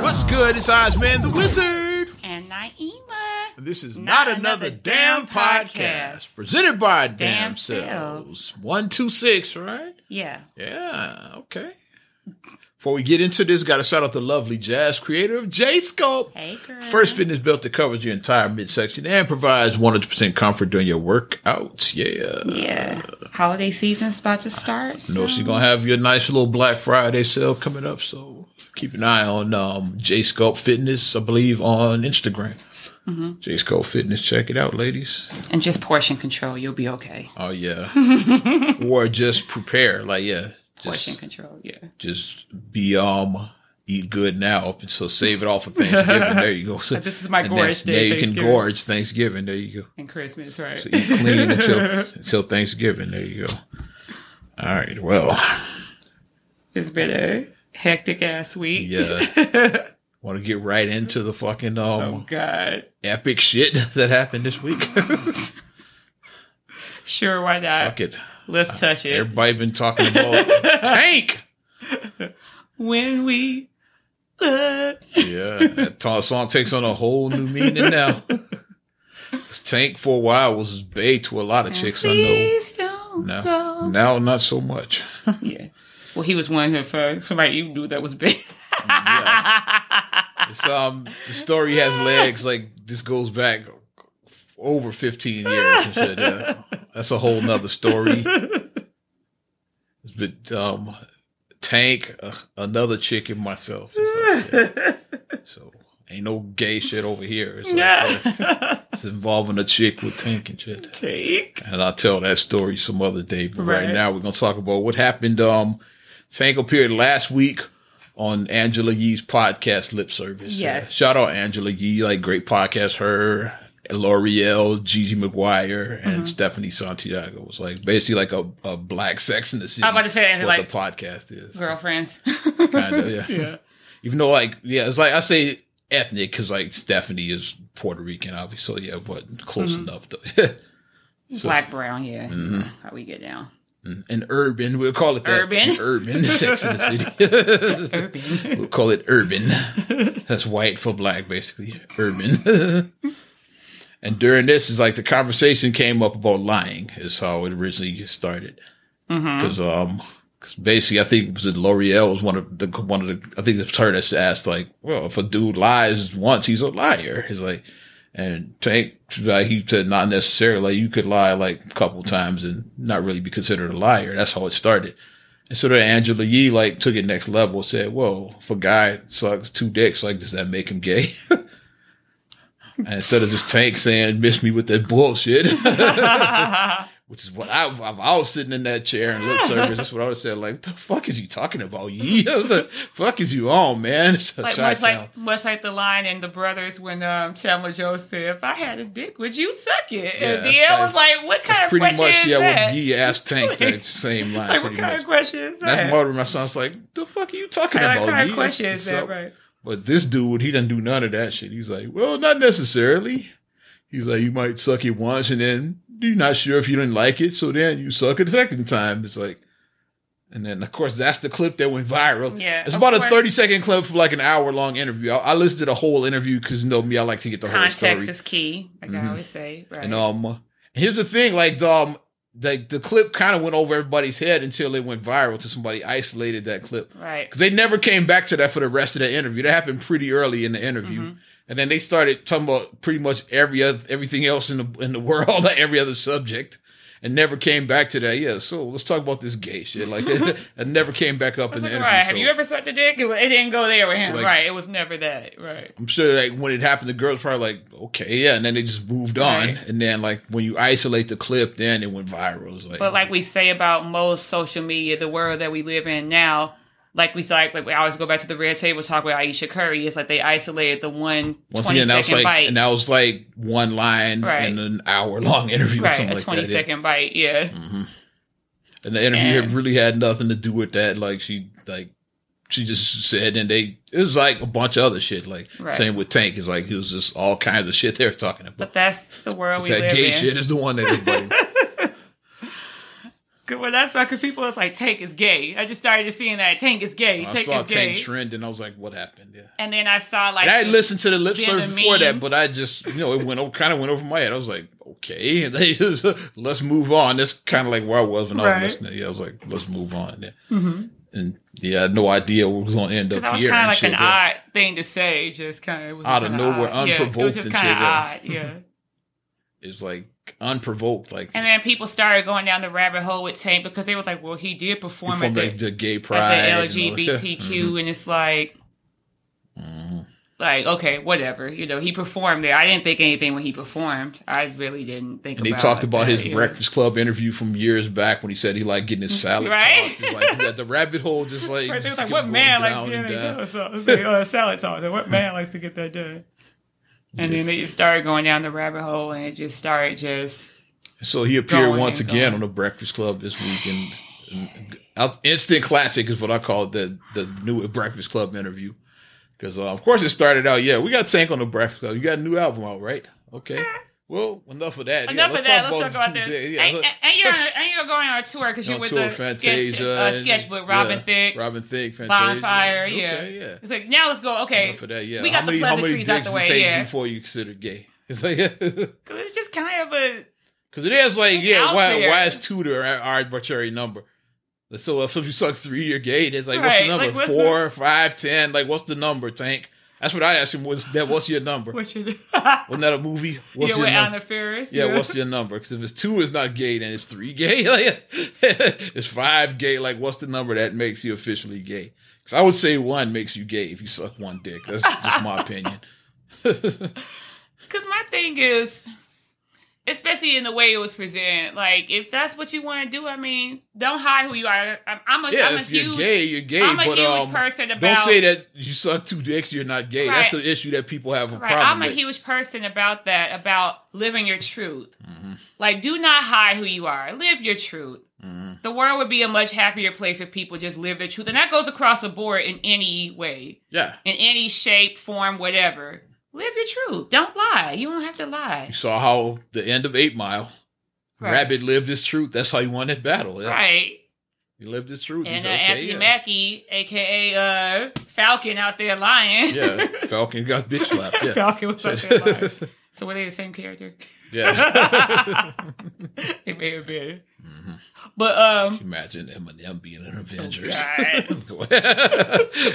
What's good? It's Ozman the Wizard. And Naima. This is not another damn podcast. Presented by Damn Selves. 126, right? Yeah. Yeah, okay. Before we get into this, got to shout out the lovely jazz creator of J-Scope. Hey, girl. First fitness belt that covers your entire midsection and provides 100% comfort during your workouts. Yeah. Yeah. Holiday season's about to start. No, she's going to have your nice little Black Friday sale coming up. So keep an eye on J-Scope Fitness, I believe, on Instagram. Mm-hmm. J-Scope Fitness. Check it out, ladies. And just portion control. You'll be okay. Oh, yeah. Or just prepare. Like, yeah. Portion control, yeah. Just be eat good now, so save it all for Thanksgiving. There you go. So this is my gorge day. Now you can gorge Thanksgiving. There you go. And Christmas, right? So eat clean until Thanksgiving. There you go. All right. Well, it's been a hectic ass week. Yeah. Want to get right into the fucking oh god, epic shit that happened this week. Sure, why not? Fuck it. Let's touch it. Everybody been talking about Tank. When we look. Yeah, that song takes on a whole new meaning now. Tank for a while was bae to a lot of chicks I know. Please don't go. Now not so much. Yeah. Well, he was one of her somebody you knew that was bae. Yeah. It's, the story has legs. Like, this goes back over 15 years and shit. That's a whole nother story. But Tank, another chick and myself. It's like, yeah. So ain't no gay shit over here. It's, like, it's involving a chick with Tank and shit. Tank. And I'll tell that story some other day. But right now we're going to talk about what happened. Tank appeared last week on Angela Yee's podcast, Lip Service. Yes. Shout out Angela Yee. Like, great podcast. Her, L'Oreal, Gigi McGuire, and Stephanie Santiago. It was like basically like a black Sex in the City. I'm about to say what like the podcast is. Girlfriends. Kind of, yeah. Yeah. Even though, like, yeah, it's like I say ethnic because like Stephanie is Puerto Rican, obviously, yeah, but close enough though. So, black brown, yeah. Mm-hmm. How we get down. And urban, we'll call it that. Urban, Sex in the City. Urban. We'll call it urban. That's white for black, basically. Urban. And during this, is like the conversation came up about lying. Is how it originally started. Because basically, I think was L'Oreal was one of the. I think the turnist asked like, "Well, if a dude lies once, he's a liar." He's like, and Tank, like, he said, not necessarily. Like, you could lie like a couple times and not really be considered a liar. That's how it started. And so then Angela Yee like took it next level. Said, "Well, if a guy sucks two dicks, like does that make him gay?" And instead of just Tank saying, miss me with that bullshit, which is what I was sitting in that chair and Lip Service. That's what I would say. Like, what the fuck is you talking about? Yee? What the fuck is you on, man? Like, much like the line in The Brothers when Chandler Joe said, if I had a dick, would you suck it? Yeah, and DL was like, what kind of question much, is that? When Yee asked Tank that same line. Like, what kind of question is that? That's more than my son's like, the fuck are you talking about? What kind of question is that, right? But this dude, he doesn't do none of that shit. He's like, well, not necessarily. He's like, you might suck it once and then you're not sure if you didn't like it. So then you suck it a second time. It's like, and then of course, that's the clip that went viral. Yeah, it's about a 30-second clip for like an hour-long interview. I listened to the whole interview because, you know me, I like to get the context whole story. Context is key, like I always say. Right. And here's the thing, like the clip kind of went over everybody's head until it went viral to somebody isolated that clip. Right. Because they never came back to that for the rest of the interview. That happened pretty early in the interview. And then they started talking about pretty much everything else in the world, like every other subject, and never came back to that. Yeah, so let's talk about this gay shit. Like, it never came back up in the interview. Right. So, have you ever sucked a dick? It didn't go there with him. So like, right. It was never that. Right. I'm sure like when it happened, the girls probably like, okay, yeah. And then they just moved on. Right. And then like when you isolate the clip, then it went viral. It like, but like we say about most social media, the world that we live in now, like we always go back to the red table talk with Aisha Curry. It's like they isolated the one 20-second bite. And that was like one line in an hour-long interview. Right, a 20-second bite, yeah. And the interview really had nothing to do with that. Like, she just said, and it was like a bunch of other shit. Like, same with Tank. It's like, it was just all kinds of shit they were talking about. But that's the world we live in. That gay shit is the one that everybody... Well, that's not because people was like, Tank is gay. I just started seeing that Tank is gay. Tank is gay. Tank trend, and I was like, what happened? Yeah. And then I saw like, and I had listened to the Lip Service before that, but I just, you know, it went kind of went over my head. I was like, okay, let's move on. That's kind of like where I was when I was listening. Yeah, I was like, let's move on. Yeah. Mm-hmm. And yeah, I had no idea what was going to end up here. It was kind of like an odd thing to say, just kind of out of nowhere, unprovoked. Yeah, it was just kind of odd. Yeah. It's like unprovoked, like. And then people started going down the rabbit hole with Tank because they were like, "Well, he did perform at the gay pride, at the LGBTQ," mm-hmm. and it's like, mm-hmm. like, okay, whatever, you know, he performed there. I didn't think anything when he performed. I really didn't think. And he talked about his Breakfast Club interview from years back when he said he liked getting his salad tossed. Like, the rabbit hole just like. Right, just like what man likes getting a salad tossed? What man likes to get that done? And then they just started going down the rabbit hole, and it just started just. So he appeared once again on the Breakfast Club this week, and instant classic is what I call the new Breakfast Club interview, because of course it started out. Yeah, we got Tank on the Breakfast Club. You got a new album out, right? Okay. Well, enough of that. Enough of that. Let's talk about this. Yeah, and you're going on a tour because you're with the sketchbook, Robin Thicke. Robin Thicke, Fantasia. Bonfire, yeah. Okay, yeah. It's like, now let's go, okay. Enough of that, yeah. We got the pleasantries out the way, yeah. Before you consider gay? It's like, yeah. Because it's just kind of a... Because it is like, yeah, why is two to an arbitrary number? So if you suck 3 year gay, it's like, right. What's the number? Like, 4, 5, 10, like, what's the number, Tank? That's what I asked him. What's your number? Wasn't that a movie? What's your number? Anna Ferris, yeah, what's your number? Because if it's 2 is not gay, then it's 3 gay. Like, it's 5 gay. Like, what's the number that makes you officially gay? Because I would say 1 makes you gay if you suck 1 dick. That's just my opinion. Because my thing is, especially in the way it was presented, like, if that's what you want to do, I mean, don't hide who you are. If you're gay. I'm a huge person about... Don't say that you suck 2 dicks, you're not gay. Right. That's the issue that people have a problem with. I'm a huge person about that, about living your truth. Mm-hmm. Like, do not hide who you are. Live your truth. Mm-hmm. The world would be a much happier place if people just live their truth. And that goes across the board in any way. Yeah. In any shape, form, whatever. Live your truth. Don't lie. You don't have to lie. You saw how the end of 8 Mile, right. Rabbit lived his truth. That's how he won that battle. Yeah. Right. He lived his truth. And Anthony Mackie, a.k.a. Falcon, out there lying. Yeah, Falcon got bitch slapped. Yeah. Falcon was out there lying. So were they the same character? Yeah. It may have been. Mm-hmm. But, can you imagine Eminem being an Avengers? Oh,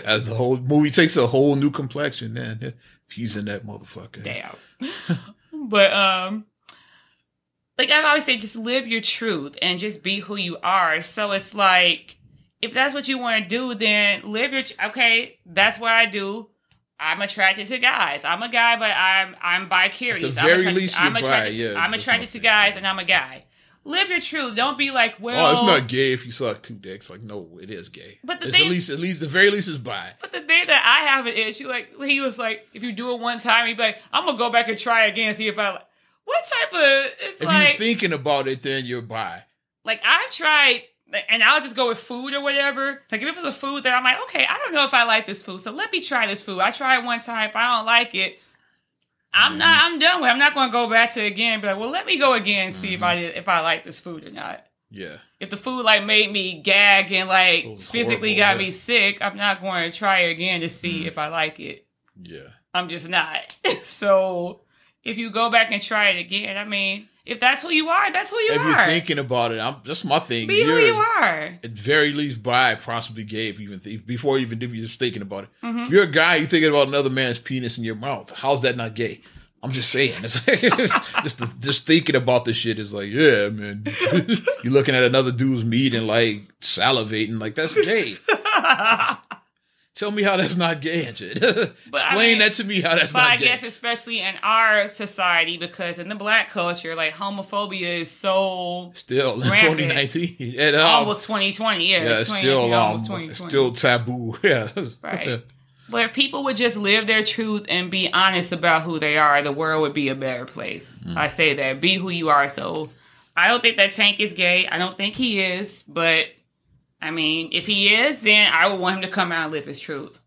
as the whole movie takes a whole new complexion, man. He's in that motherfucker. Damn. But, like I've always said, just live your truth and just be who you are. So it's like, if that's what you want to do, then live your, okay, that's what I do. I'm attracted to guys. I'm a guy, but I'm bi-curious. At the very least, you're bi. Yeah, I'm attracted to guys, and I'm a guy. Live your truth. Don't be like, well... Oh, it's not gay if you suck 2 dicks. Like, no, it is gay. But the thing... At least, the very least is bi. But the thing that I have an issue, like, he was like, if you do it one time, he'd be like, I'm gonna go back and try again and see if I... Like, what type of... It's if like, you're thinking about it, then you're bi. Like, I've tried... And I'll just go with food or whatever. Like, if it was a food that I'm like, okay, I don't know if I like this food, so let me try this food. I try it one time. If I don't like it, I'm done with it. I'm not going to go back to it again and be like, well, let me go again and see if I like this food or not. Yeah. If the food, like, made me gag and, like, physically horrible, got me sick, I'm not going to try it again to see if I like it. Yeah. I'm just not. So, if you go back and try it again, I mean... If that's who you are, that's who you are. If you're thinking about it, that's my thing. Be who you are. At very least, bi, possibly gay, before you even do, you're just thinking about it. Mm-hmm. If you're a guy, you're thinking about another man's penis in your mouth. How's that not gay? I'm just saying. It's like, just thinking about this shit is like, yeah, man. You're looking at another dude's meat and, like, salivating. Like, that's gay. Tell me how that's not gay and shit. Explain that to me how that's not gay. But I guess especially in our society, because in the black culture, like, homophobia is so still in 2019. And, almost 2020. Yeah, it's still, almost 2020. Still taboo. Yeah. Right. But if people would just live their truth and be honest about who they are, the world would be a better place. Mm. I say that. Be who you are. So I don't think that Tank is gay. I don't think he is, but... I mean, if he is, then I would want him to come out and live his truth.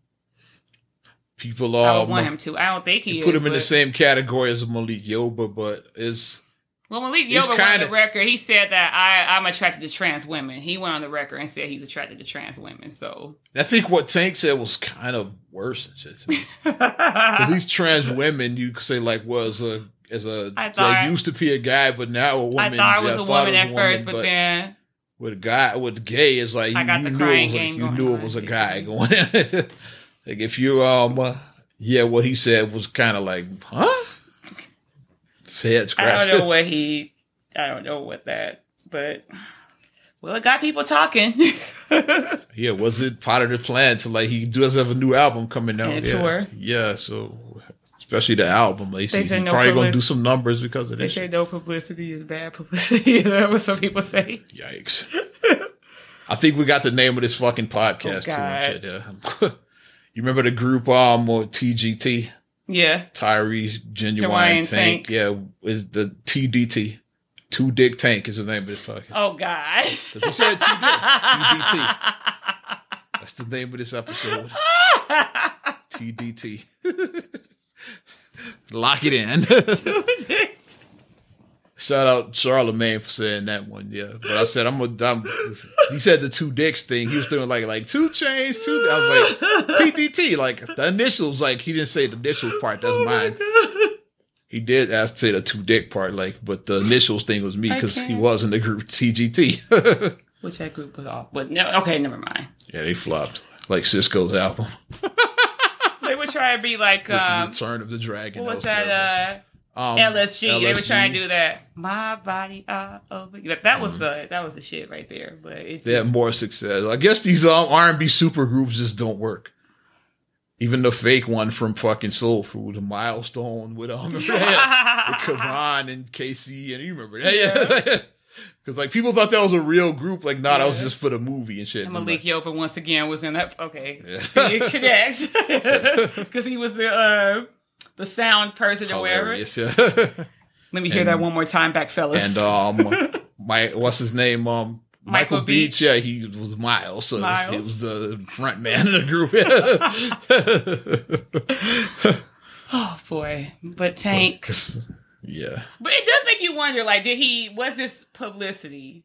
People are... I would want him to. I don't think he is. You put him in the same category as Malik Yoba, but it's... Well, Malik Yoba went on the record. He said that I'm attracted to trans women. He went on the record and said he's attracted to trans women. So I think what Tank said was kind of worse than shit to me. Because these trans women, you could say like, well, I used to be a guy, but now a woman. I thought I was a woman at first, but then with a guy, with gay, it's like you knew it was a guy going. Like if you what he said was kind of like, huh? I don't know, but well, it got people talking. Yeah, was it part of the plan to like he does have a new album coming out? And a tour. Yeah, so especially the album, like they say no probably gonna do some numbers because of this. They say no publicity is bad publicity. That's what some people say. Yikes! I think we got the name of this fucking podcast too. Yeah. You remember the group or TGT? Yeah. Tyrese, Genuine Tank. Yeah. Is the TDT. Two Dick Tank is the name of this podcast. Oh, God. Because we said two Dick. TDT. That's the name of this episode. TDT. Lock it in. Two Dick. Shout out Charlemagne for saying that one, yeah. But I said, he said the two dicks thing. He was doing like two chains, two. I was like, TDT, like the initials, like he didn't say the initials part. That's mine. He did ask to say the two dick part, like, but the initials thing was me because he was in the group TGT. Which that group was off. But no, okay, never mind. Yeah, they flopped. Like Cisco's album. They were trying to be like. The Return of the Dragon. What was that? LSG, they were trying to do that. My body all over you. That was the shit right there. But they had more success. I guess these R&B super groups just don't work. Even the fake one from fucking Soul Food, the Milestone with Kavan and KC, and you remember that? Yeah. Because like people thought that was a real group. Like, nah, that was just for the movie and shit. And Malik Yoba once again was in that. Okay, it connects because he was the sound person or whatever. Let me hear that one more time back, fellas. And what's his name? Michael Beach. Yeah, he was Miles. So Miles. It was the front man of the group. Oh boy. But Tank. Yeah. But it does make you wonder, like, was this publicity?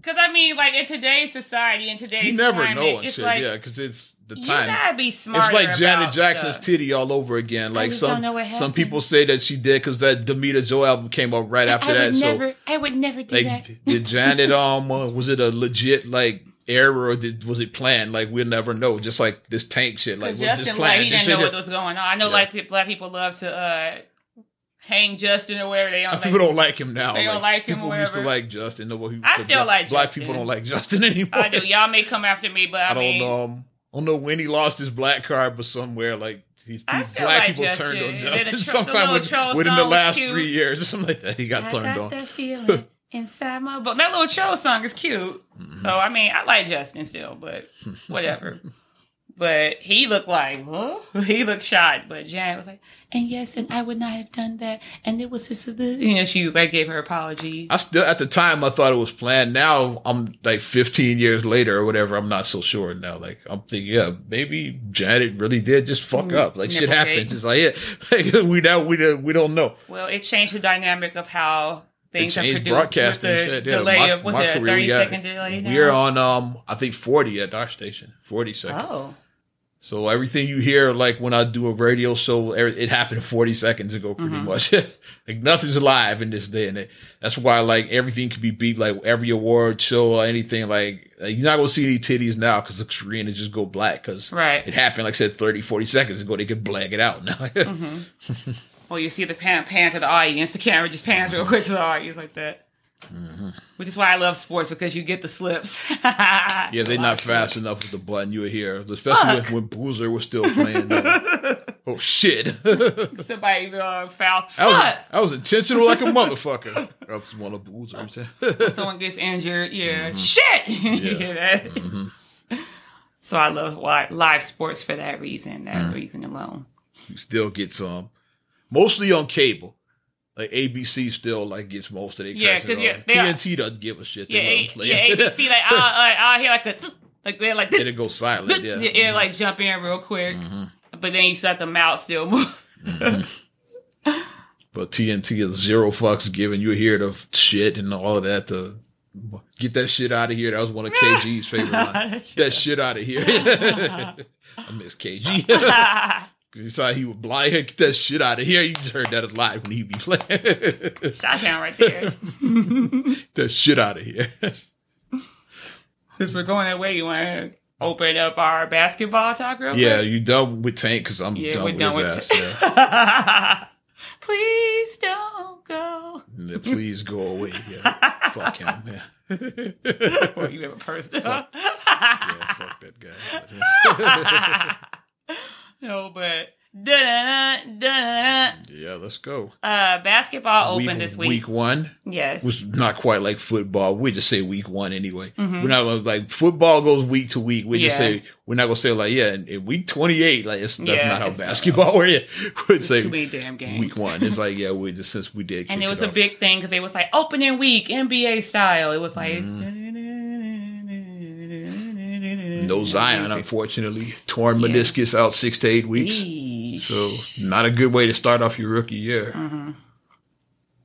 Because, I mean, like, in today's society, you never know and shit, like, yeah, because it's the time. You gotta be smarter. It's like Janet Jackson's titty all over again. Like, some people say that she did because that Demita Joe album came up right after that. I would never do that. Did Janet, was it a legit, like, error or was it planned? Like, we'll never know. Just like this Tank shit. Like, was this planned? Like, he didn't know what was going on. I know, like, black people love to, hang Justin or wherever they don't. People don't like him now. They don't like him. People used to like Justin. I still like Justin. Black people don't like Justin anymore. I do. Y'all may come after me, but I don't know when he lost his black card, but somewhere like these black people turned on Justin sometime within the last 3 years or something like that. He got turned on. That feeling inside my boat. That little troll song is cute. Mm-hmm. So I mean, I like Justin still, but whatever. But he looked like, huh? He looked shot. But Janet was like, and yes, and I would not have done that. And it was just, she like gave her apology. I still, at the time, I thought it was planned. Now I'm like 15 years later or whatever. I'm not so sure now. Like I'm thinking, yeah, maybe Janet really did just fuck up. Like shit happens. It's like, yeah, we don't know. Well, it changed the dynamic of how things are produced. Broadcasting with the delay of what's it, 30-second delay now? We're on, I think 40 at our station, 40 seconds. Oh. So everything you hear, like when I do a radio show, it happened 40 seconds ago pretty much. Like nothing's live in this day and age. That's why like everything could be beat, like every award show or anything. Like you're not going to see any titties now because the Koreans just go black because it happened, like I said, 30, 40 seconds ago. They could blag it out now. Well, you see the pan to the audience. The camera just pans real quick to the audience like that. Mm-hmm. Which is why I love sports, because you get the slips. Yeah, they're not fast enough with the button. You would hear, especially when Boozer was still playing. Oh shit! Somebody foul. I was intentional like a motherfucker. That's one of Boozer's. When someone gets injured, yeah, shit. Yeah. You hear that? Mm-hmm. So I love live sports for that reason. That reason alone. You still get some, mostly on cable. Like ABC still like gets most of their credit. Yeah, TNT doesn't give a shit. ABC like I'll hear like a like they're like it'll go silent. It'll like jump in real quick, but then you set the mouth still move. But TNT is zero fucks given. You hear the shit and all of that to get that shit out of here. That was one of KG's favorite lines. That shit out of here. I miss KG. Because you saw he would blind her, get that shit out of here. You just heard that a lot when he be playing. Shot down right there. That shit out of here. Since we're going that way, you want to open up our basketball talk real quick? Yeah, you done with Tank because I'm done with his ass. Yeah. Please don't go. Yeah, please go away. Yeah. Fuck him. Yeah. Or you have a person. Fuck. Yeah, fuck that guy. No, but yeah, let's go. Basketball open this week. Week one. Yes. Which is not quite like football. We just say week one anyway. Mm-hmm. We're not gonna, like, football goes week to week. We just say, we're not gonna say like, yeah, in week 28. Like that's not how basketball works. We'd say too many damn games. Week one. It's like, yeah, we just, since we did, and it was a big thing because it was like opening week NBA style. It was like. No Zion, unfortunately. Torn meniscus out 6 to 8 weeks. Eesh. So not a good way to start off your rookie year. Mm-hmm.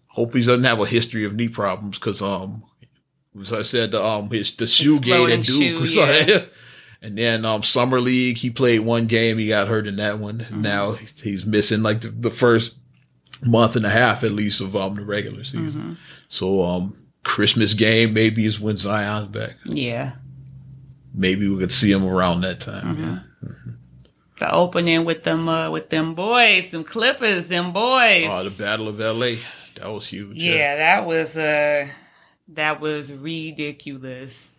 Hope he doesn't have a history of knee problems because, as I said, the shoe game at Duke. Yeah. And then Summer League, he played one game. He got hurt in that one. Mm-hmm. Now he's missing like the first month and a half at least of the regular season. Mm-hmm. So Christmas game maybe is when Zion's back. Yeah. Maybe we could see him around that time. Mm-hmm. Yeah. Mm-hmm. The opening with them boys, them Clippers, them boys. Oh, the Battle of LA. That was huge. Yeah, that was ridiculous.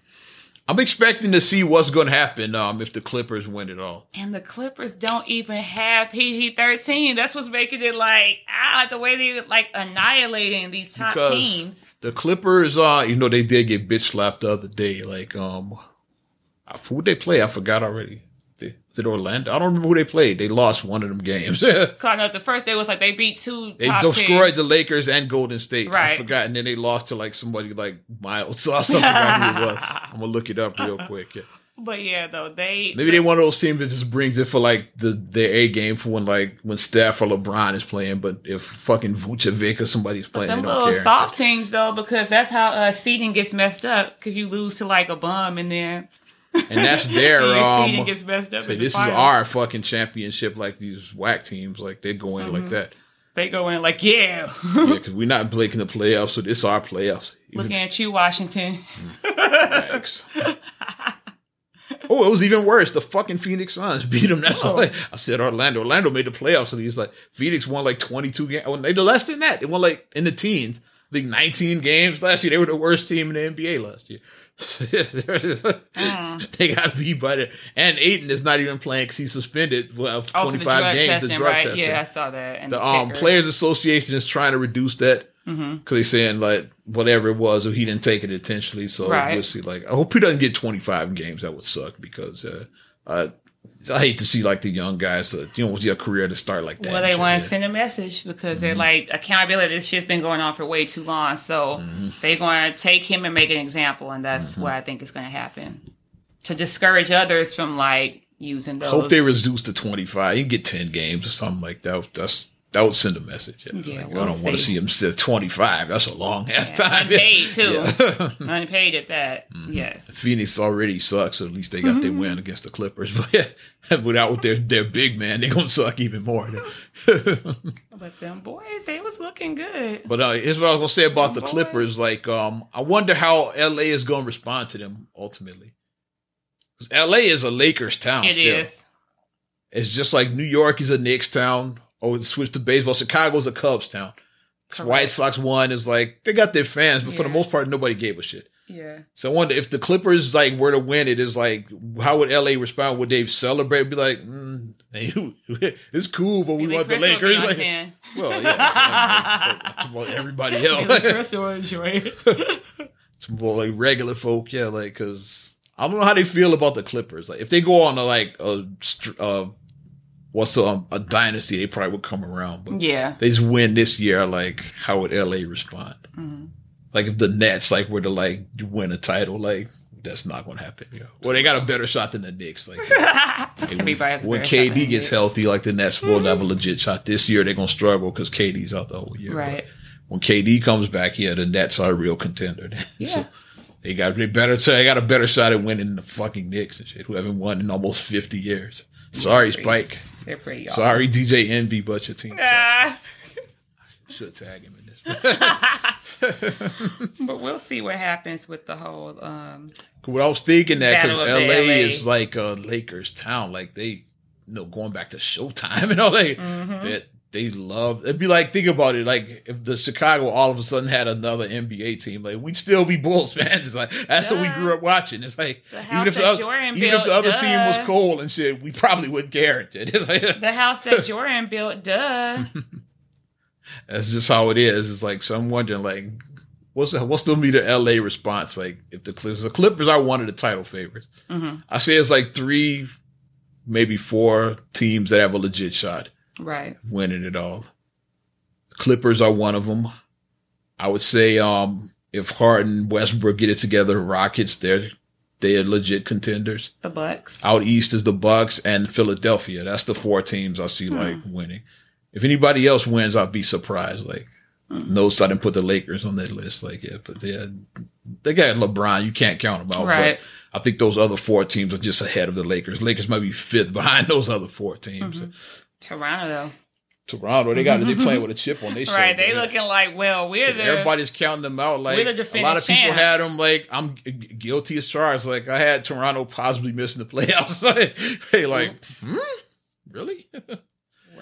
I'm expecting to see what's going to happen if the Clippers win it all. And the Clippers don't even have PG-13. That's what's making it like, the way they like annihilating these top teams. The Clippers, they did get bitch slapped the other day. Like, who they play? I forgot already. Is it Orlando? I don't remember who they played. They lost one of them games. The first day was like they beat two top teams. They destroyed the Lakers and Golden State. Right. I forgot. And then they lost to like somebody like Miles. I forgot who it was. I'm going to look it up real quick. Yeah. But yeah, though, Maybe they're one of those teams that just brings it for like their A game for when Steph or LeBron is playing, but if fucking Vucevic or somebody's playing, they don't care. Them little soft teams, though, because that's how seeding gets messed up because you lose to like a bum and then... And that's their gets messed up. So this is our fucking championship. Like these whack teams, like they go in like that. They go in like because we're not making the playoffs, so this is our playoffs. Looking at you, Washington. Thanks. Oh, it was even worse. The fucking Phoenix Suns beat them. That's all. I said Orlando. Orlando made the playoffs, and he's like Phoenix won like 22 games. Well, they did less than that. They won like in the teens. I think 19 games last year. They were the worst team in the NBA last year. They got beat by it, and Aiden is not even playing because he's suspended. Well, 25 games to drug testing. Yeah, I saw that. And the Players Association is trying to reduce that because they're saying like whatever it was, he didn't take it intentionally. So we'll see. Like, I hope he doesn't get 25 games. That would suck because I hate to see like the young guys, with your career to start like that. Well, they want to send a message because they're like, accountability, this shit's been going on for way too long. So they're going to take him and make an example. And that's what I think is going to happen to discourage others from like using those. I hope they reduce to 25. You can get 10 games or something like that. That would send a message. Yeah, like, I don't want to see him sit 25. That's a long ass time. Unpaid too. Yeah. Unpaid at that. Mm-hmm. Yes. Phoenix already sucks. So at least they got their win against the Clippers. But without their big man, they're gonna suck even more. But them boys, they was looking good. But here's what I was gonna say about the Clippers. Like, I wonder how LA is gonna respond to them ultimately. Because LA is a Lakers town. It still is. It's just like New York is a Knicks town. Oh, switch to baseball. Chicago's a Cubs town. White Sox won. It's like they got their fans, but for the most part, nobody gave a shit. Yeah. So I wonder if the Clippers like were to win, it is like how would LA respond? Would they celebrate? Be like, it's cool, but we want the Lakers. Like, well, yeah, like everybody else. The Chris will enjoy it. It's more like regular folk, because I don't know how they feel about the Clippers. Like if they go on to like a dynasty, they probably would come around. But they just win this year, like, how would LA respond? Like, if the Nets, like, were to, like, win a title, like, that's not going to happen. Yeah. Well, they got a better shot than the Knicks. Like, when KD gets healthy, like the Nets will have a legit shot this year. They're going to struggle because KD's out the whole year. Right. But when KD comes back, yeah, the Nets are a real contender. Yeah. So they got a better shot at winning the fucking Knicks and shit, who haven't won in almost 50 years. Sorry, Spike. They're pretty awesome. Sorry, DJ Envy, but your team. Should tag him in this. But we'll see what happens with the whole. What I was thinking that because LA is like a Lakers town, like they, you know, going back to Showtime and all that. Mm-hmm. That they love. It'd be like, think about it, like if the Chicago all of a sudden had another NBA team, like we'd still be Bulls fans. It's like that's what we grew up watching. It's like even if the other team was cold and shit, we probably wouldn't care. It's like, the house that Jordan built, duh. That's just how it is. It's like, so I'm wondering, like, what's going to be the LA response? Like, if the Clippers are one of the title favorites, mm-hmm. I say it's like 3, maybe 4 teams that have a legit shot, right? Winning it all. Clippers are one of them. I would say, if Harden, Westbrook get it together, Rockets, they're legit contenders. The Bucks out east is the Bucks and Philadelphia. That's the 4 teams I see like winning. If anybody else wins, I'll be surprised. Like, notice I didn't put the Lakers on that list. Like, yeah, but they got LeBron. You can't count them out. Right. But I think those other 4 teams are just ahead of the Lakers. Lakers might be 5th behind those other 4 teams. Mm-hmm. Toronto, they playing with a chip on their shoulder. Right, they looking like, well, everybody's counting them out. Like, a lot of people had them. Like, I'm guilty as charged. Like, I had Toronto possibly missing the playoffs. Hey, like, really?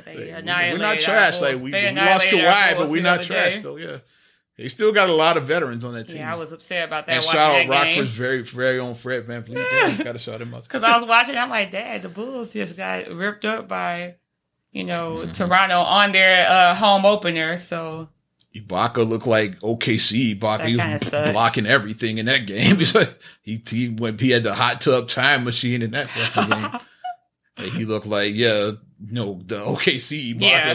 We're not trash. Like, we lost Kawhi, but we're not trash though. Yeah, they still got a lot of veterans on that team. Yeah, I was upset about that. And shout out Rockford's very, very own Fred VanVleet. Got to shout him out because I was watching. I'm like, Dad, the Bulls just got ripped up by, Toronto on their home opener. So Ibaka looked like OKC Ibaka. He was blocking everything in that game. He had the hot tub time machine in that fucking game. Like, he looked like the OKC Ibaka. Yeah.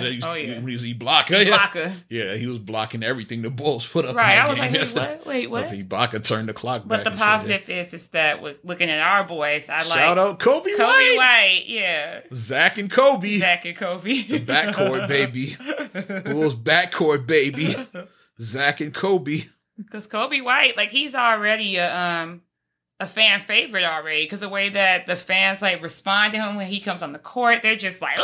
When he was Ibaka. Ibaka. Yeah, he was blocking everything the Bulls put up. Right, I was like, wait, what? Ibaka turned the clock back. But the positive is that with looking at our boys, shout out Kobe White. Kobe White, yeah. Zach and Kobe. The backcourt, baby. Bulls backcourt, baby. Zach and Kobe. Because Kobe White, like, he's already a fan favorite already, because the way that the fans like respond to him when he comes on the court, they're just like,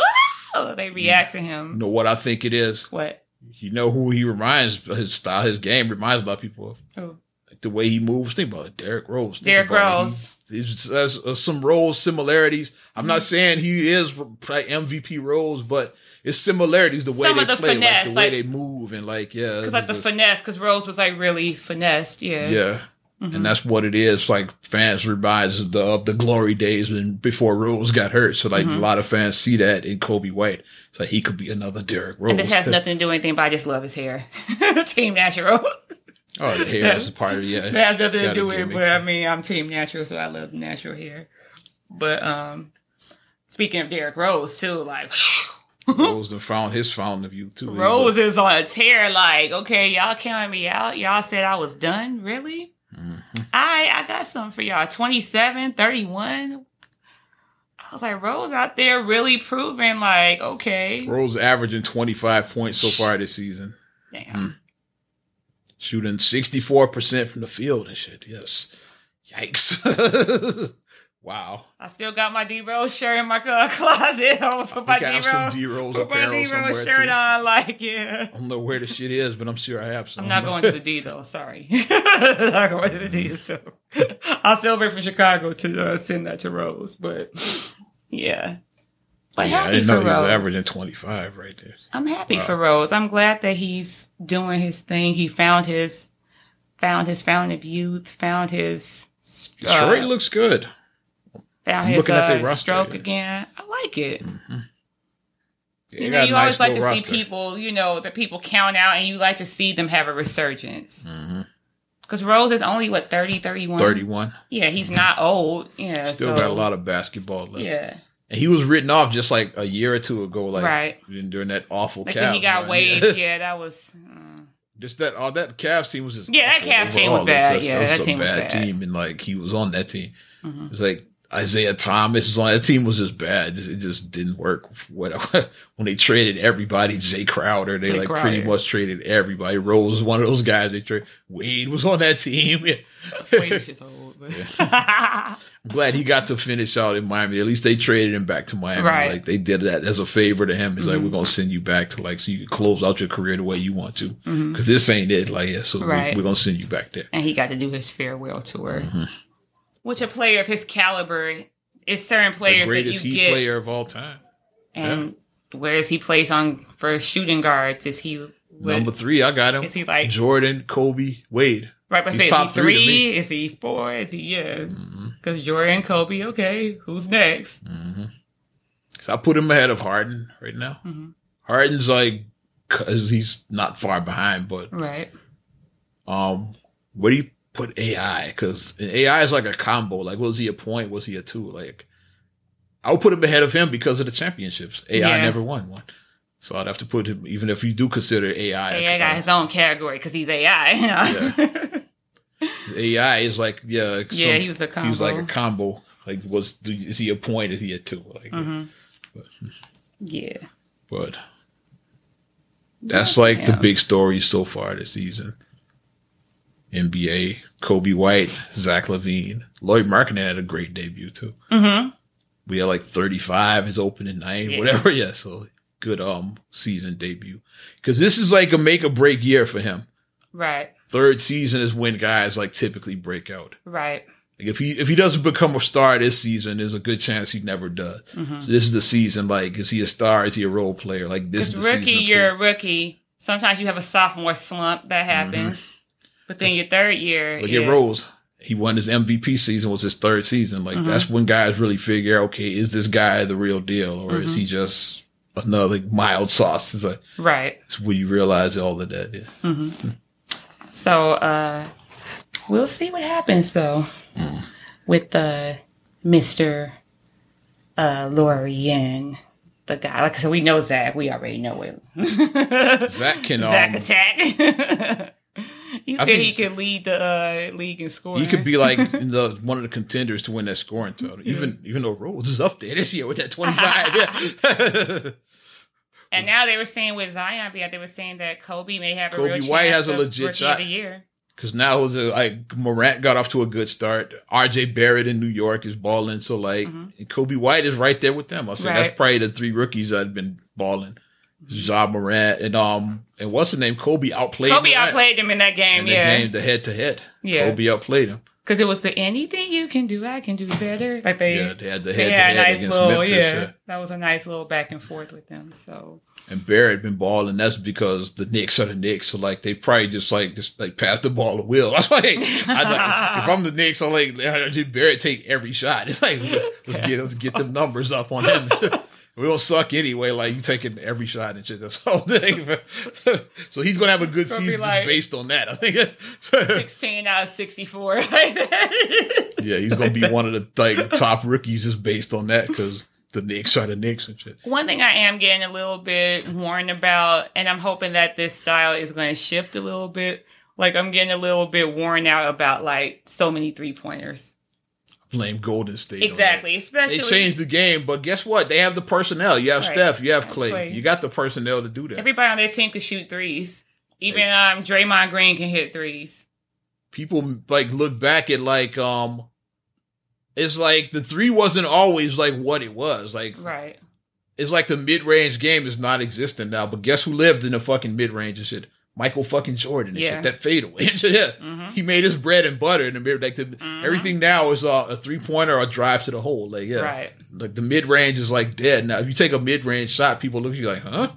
"Whoa!" They react to him. You know what I think it is? What? You know who he reminds? His style, his game reminds a lot of people of. Who? Like the way he moves. Think about it, Derrick Rose. There's some role similarities. I'm not saying he is probably MVP Rose, but it's similarities, the way some they the play, finesse, like the way they move, and like finesse, because Rose was like really finessed, yeah. Mm-hmm. And that's what it is. Like, fans reminds of the glory days when before Rose got hurt. So, like, a lot of fans see that in Kobe White. It's like, he could be another Derrick Rose. And this has nothing to do with anything, but I just love his hair. Team Natural. Oh, the hair is part of it. Yeah. That has nothing to do with it, but I mean, I'm Team Natural, so I love natural hair. But speaking of Derrick Rose, too, like... Rose done found his fountain of youth, too. Rose is on a tear, like, okay, y'all counting me out. Y'all said I was done? Really? Mm-hmm. I got something for y'all. 27, 31. I was like, Rose out there really proving, like, okay. Rose averaging 25 points so far this season. Damn. Shooting 64% from the field and shit. Yes. Yikes. Wow. I still got my D-Rose shirt in my closet. I'm going to put my D-Rose shirt on. Like, yeah. I don't know where the shit is, but I'm sure I have some. I'm not going to the D, though. Sorry. I'm not going to the D. So I'll celebrate from Chicago to send that to Rose. But, yeah. But yeah, I didn't know he was averaging 25 right there. I'm happy for Rose. I'm glad that he's doing his thing. He found his fountain of youth, found his... Detroit looks good. Found his stroke again. I like it. Mm-hmm. Yeah, you always like to roster. See people, that people count out, and you like to see them have a resurgence. Because Rose is only, 30, 31? 31. Yeah, he's not old. Yeah, still got a lot of basketball left. Yeah. And he was written off just like a year or two ago, during that awful when he got waived, that was... Just that all that Cavs team was just awful. That Cavs team was bad. That team was bad. And like he was on that team. Mm-hmm. It's like Isaiah Thomas was on that team was just bad. It just didn't work. When they traded everybody, Jay Crowder, they like pretty much traded everybody. Rose was one of those guys they traded. Wade was on that team. Yeah. Wade is just old. But. Yeah. I'm glad he got to finish out in Miami. At least they traded him back to Miami. Right. Like they did that as a favor to him. It's like we're gonna send you back to like so you can close out your career the way you want to. Because this ain't it. Like so we're gonna send you back there. And he got to do his farewell tour. Mm-hmm. Which a player of his caliber is certain players that you get. The greatest Heat player of all time. And whereas he plays on for shooting guards, is he number three? I got him. Is he like Jordan, Kobe, Wade? Right, but he's top three. Is he four? Is he Because Jordan, Kobe, okay, who's next? Mm-hmm. So I put him ahead of Harden right now. Mm-hmm. Harden's like because he's not far behind, but what do you? Put AI because AI is like a combo. Like, was he a point? Was he a two? Like, I would put him ahead of him because of the championships. AI never won one, so I'd have to put him. Even if you do consider AI, AI got his own category because he's AI. You know? Yeah. AI is like he was a combo. He was like a combo. Like, is he a point? Is he a two? Like, but that's like the big story so far this season. NBA, Kobe White, Zach LaVine. Lloyd Markkanen had a great debut, too. Mm-hmm. We had like 35 his opening night, whatever. Yeah, so good season debut. Because this is like a make-or-break year for him. Right. Third season is when guys like typically break out. Right. Like if he doesn't become a star this season, there's a good chance he never does. Mm-hmm. So this is the season, like, is he a star? Is he a role player? Like, this is the rookie, season you're a rookie. Sometimes you have a sophomore slump. That happens. Mm-hmm. But then your third year at Rose. He won his MVP season, was his third season. Like, that's when guys really figure, okay, is this guy the real deal? Or is he just another mild sauce? It's like, it's when you realize all of that. Yeah. Mm-hmm. So, we'll see what happens, though, with Mr. Lorian. The guy, like I said, we know Zach. We already know him. Zach can Zach attack. He said he could lead the league in scoring. He could be like one of the contenders to win that scoring title. Even though Rose is up there this year with that 25. Yeah. And now they were saying with Zion, they were saying that Kobe may have a real chance. Kobe White has a legit shot. Because now like Morant got off to a good start. RJ Barrett in New York is balling. So like Kobe White is right there with them. I said that's probably the three rookies that have been balling. Ja Morant and what's the name? Kobe outplayed him. Kobe outplayed him in that game, the head to head. Yeah. Kobe outplayed him. Because it was the anything you can do, I can do better. Like they had the head to head against Memphis. Yeah. That was a nice little back and forth with them. So and Barrett been balling. That's because the Knicks are the Knicks. So like they probably just like pass the ball to Will. That's like if I'm the Knicks, I'm like Barrett take every shot. It's like let's get them numbers up on him. We don't suck anyway. Like, you taking every shot and shit. That's all day. So he's going to have a good season just based on that. I think 16 out of 64. Yeah, he's going to be one of the top rookies just based on that because the Knicks are the Knicks and shit. One thing I am getting a little bit worried about, and I'm hoping that this style is going to shift a little bit. Like, I'm getting a little bit worn out about, like, so many three-pointers. Blame Golden State. Exactly. Especially they changed the game, but guess what? They have the personnel. You have Steph, you have Clay. You got the personnel to do that. Everybody on their team can shoot threes. Even Draymond Green can hit threes. People like look back at it's like the three wasn't always like what it was. Like it's like the mid-range game is not existent now, but guess who lived in the fucking mid-range and shit? Michael fucking Jordan and shit, that fadeaway. He made his bread and butter in the mirror. Like everything now is a three-pointer or a drive to the hole. Like like the mid-range is like dead now. If you take a mid-range shot, people look at you like, huh?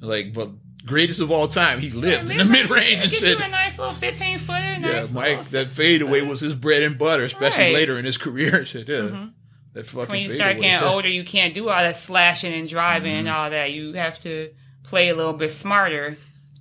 But greatest of all time, he lived in the mid-range and shit. Get you a nice little 15-footer. That fadeaway was his bread and butter, especially later in his career and shit. That fucking when you start getting older, you can't do all that slashing and driving and all that. You have to play a little bit smarter.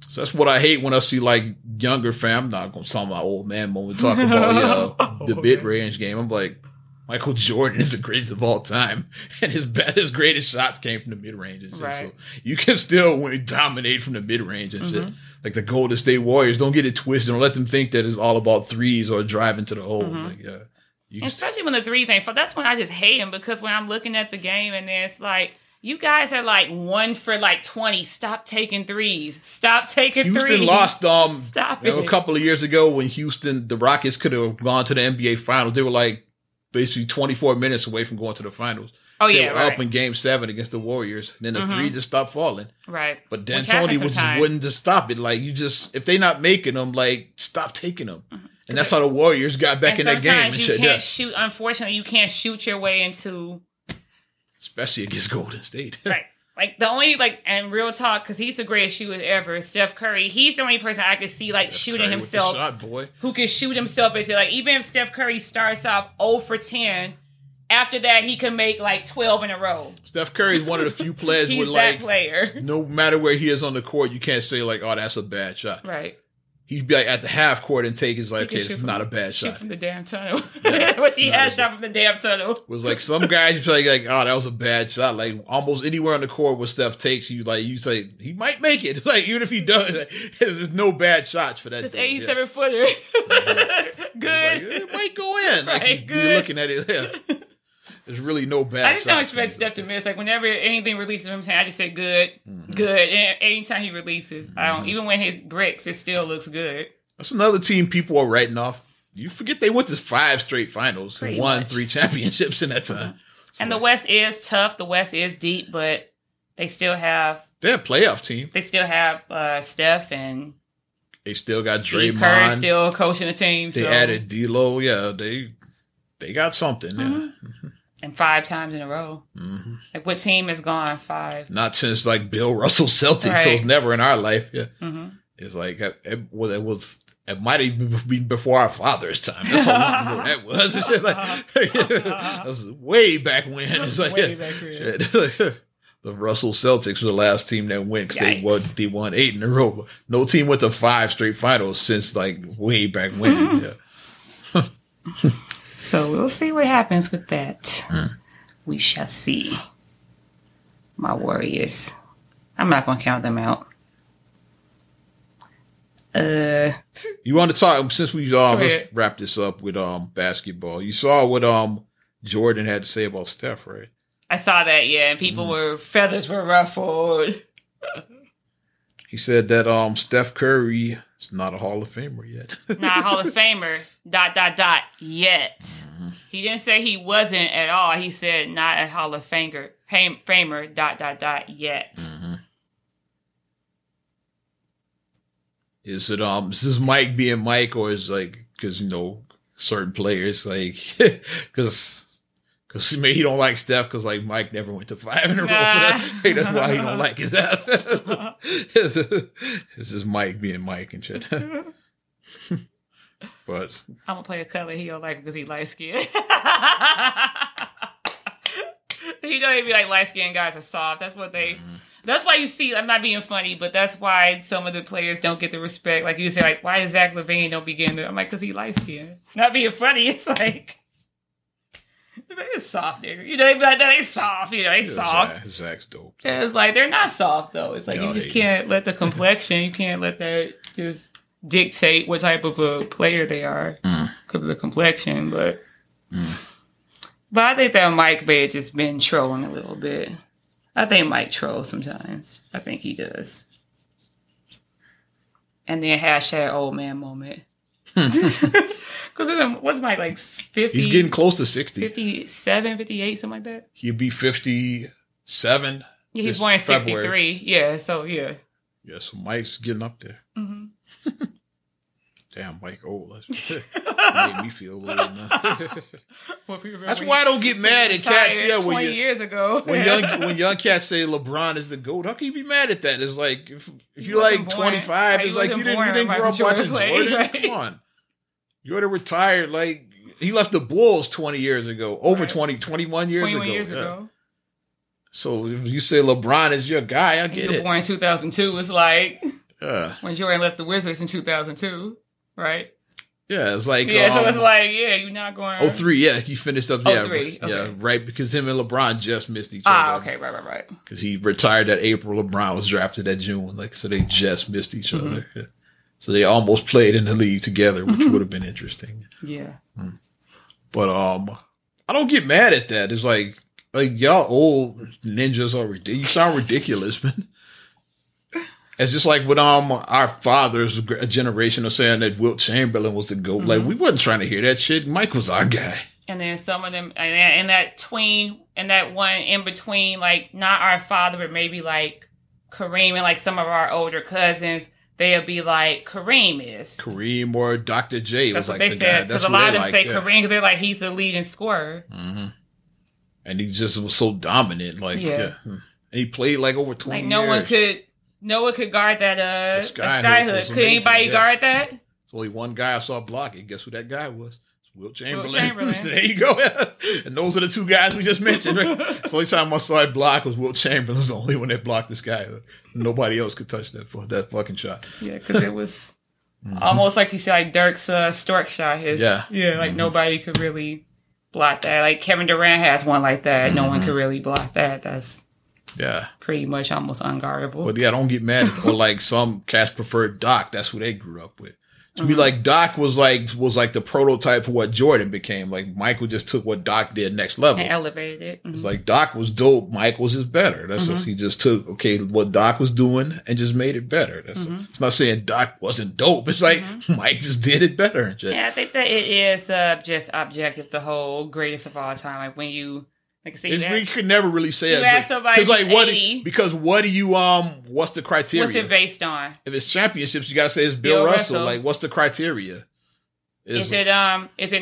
So that's what I hate when I see like younger fam. I'm not gonna sound my old man when we talk about the mid range game. I'm like, Michael Jordan is the greatest of all time, and his greatest shots came from the mid-range. And shit. Right. So you can still dominate from the mid-range and shit. Like the Golden State Warriors, don't get it twisted. Don't let them think that it's all about threes or driving to the hole. Like, especially when the threes ain't. That's when I just hate him, because when I'm looking at the game and it's like, you guys are like 1 for 20. Stop taking threes. Stop taking threes. Houston lost a couple of years ago when the Rockets could have gone to the NBA Finals. They were like basically 24 minutes away from going to the Finals. Oh, they were up in Game 7 against the Warriors. And then the three just stopped falling. Right. But D'Antoni wouldn't just stop it. Like, you just, if they're not making them, like, stop taking them. Mm-hmm. And that's how the Warriors got back in that game. And you can't shoot. Unfortunately, you can't shoot your way into... Especially against Golden State. Right. Like, the only, like, and real talk, because he's the greatest shooter ever, Steph Curry. He's the only person I could see, like, Steph shooting Curry himself. Shot, boy. Who can shoot himself into, like, even if Steph Curry starts off 0 for 10, after that, he can make, like, 12 in a row. Steph Curry is one of the few players he's with, like, that player. No matter where he is on the court, you can't say, like, oh, that's a bad shot. Right. He'd be like at the half court and take his like, okay, it's not a bad shot. Shoot from the damn tunnel. But he had shot from the damn tunnel. Was like some guys be like, oh, that was a bad shot. Like almost anywhere on the court where Steph takes you, like you say he might make it. Like even if he does, like, there's no bad shots for that. This 87 footer, good. Like, it might go in. Like right, you're looking at it. Yeah. There's really no bad. I just don't expect Steph to miss. Like whenever anything releases from him, I just say good, good. And anytime he releases, I don't. Even when he bricks, it still looks good. That's another team people are writing off. You forget they went to 5 straight finals, and won 3 championships in that time. So, and the West is tough. The West is deep, but they still have. They're a playoff team. They still have Steph and. They still got Steve Draymond. Curry still coaching the team. They added D'Lo. Yeah, they got something. Yeah. And 5 times in a row. Mm-hmm. Like, what team has gone 5? Not since, like, Bill Russell's Celtics, right. So it's never in our life. Yeah. Mm-hmm. It's like, it might even be before our father's time. That's how long ago that was. It's just like, that was way back when. It's like, way back when. The Russell Celtics were the last team that went because they won 8 in a row. No team went to 5 straight finals since, like, way back when. Mm-hmm. Yeah. So we'll see what happens with that. We shall see. My Warriors. I'm not going to count them out. You want to talk, since we let's wrap this up with basketball. You saw what Jordan had to say about Steph, right? I saw that, yeah. And people feathers were ruffled. He said that Steph Curry is not a Hall of Famer yet. Not a Hall of Famer, ... yet. Mm-hmm. He didn't say he wasn't at all. He said not a Hall of Famer, ... yet. Mm-hmm. Is it, is this Mike being Mike, or is like, because, you know, certain players, like, because maybe he don't like Steph because, like, Mike never went to 5 in a row. Hey, that's why he don't like his ass. This is Mike being Mike and shit. But I'm going to play a color he don't like because he light-skinned. He don't even be like, light-skinned guys are soft. That's what they... Mm-hmm. That's why you see... I'm not being funny, but that's why some of the players don't get the respect. Like, you say, like, why is Zach LaVine don't begin to... I'm like, because he light-skinned. Not being funny, it's like... They're soft, nigga. You know, they be like, no, they soft. You know, they soft. Zach's dope. Yeah, it's like, they're not soft, though. It's like, you just can't let the complexion, you can't let that just dictate what type of a player they are because of the complexion. But I think that Mike may have just been trolling a little bit. I think Mike trolls sometimes. I think he does. And then hashtag old man moment. Because what's Mike, like 50? He's getting close to 60. 57, 58, something like that? He'll be 57. Yeah, he's born in 63. February. Yeah, so yeah. Yeah, so Mike's getting up there. Mm-hmm. Damn, Mike old. That made me feel old now. That's why I don't get mad at cats. Yeah, 20 years ago. when young cats say LeBron is the GOAT, how can you be mad at that? It's like, if you're like 25, it's like you didn't grow up watching Jordan. Right? Come on. You already retired. Like, he left the Bulls 20 years ago. Over 21 years ago. 21 years ago. So if you say LeBron is your guy, I get it. You were born in 2002. It's like when Jordan left the Wizards in 2002, right? Yeah, it's like... Yeah, so it's like, yeah, you're not going... 03, yeah, he finished up... Yeah, 03, okay. Yeah, right, because him and LeBron just missed each other. Ah, okay, right. Because he retired that April, LeBron was drafted that June, like, so they just missed each other. Yeah. So they almost played in the league together, which would have been interesting. Yeah. Mm. But I don't get mad at that. It's like y'all old ninjas are ridiculous. You sound ridiculous, man. It's just like what our father's generation are saying that Wilt Chamberlain was the GOAT. Mm-hmm. Like, we wasn't trying to hear that shit. Mike was our guy. And then some of them, and that tween, and that one in between, like, not our father, but maybe, like, Kareem and, like, some of our older cousins, they'll be like, Kareem is. Kareem or Dr. J was like the guy. That's what they said, because a lot of them say Kareem, because they're like, he's the leading scorer. Mm-hmm. And he just was so dominant. Like, yeah. And he played, like, over 20 years. Like, no one could guard that skyhook. Could anybody guard that? There's only one guy I saw block it. Guess who that guy was? It's Wilt Chamberlain. So there you go. And those are the two guys we just mentioned. Right? The only time I saw it block was Wilt Chamberlain. It was the only one that blocked the skyhook. Nobody else could touch that fucking shot. Yeah, because it was almost like you said, like Dirk's Stork shot. Nobody could really block that. Like Kevin Durant has one like that. No one could really block that. That's... Yeah. Pretty much almost unguardable. But yeah, don't get mad at or like some cats prefer Doc. That's who they grew up with. To me, like Doc was like the prototype for what Jordan became. Like Michael just took what Doc did next level. And elevated it. Mm-hmm. It's like Doc was dope, Michael's is better. That's what he just took what Doc was doing and just made it better. That's it's not saying Doc wasn't dope. It's like Mike just did it better. Yeah, I think that it is just objective, the whole greatest of all time. Like when you we could never really say that. What's the criteria? What's it based on? If it's championships, you gotta say it's Bill Russell. Like, what's the criteria? Is it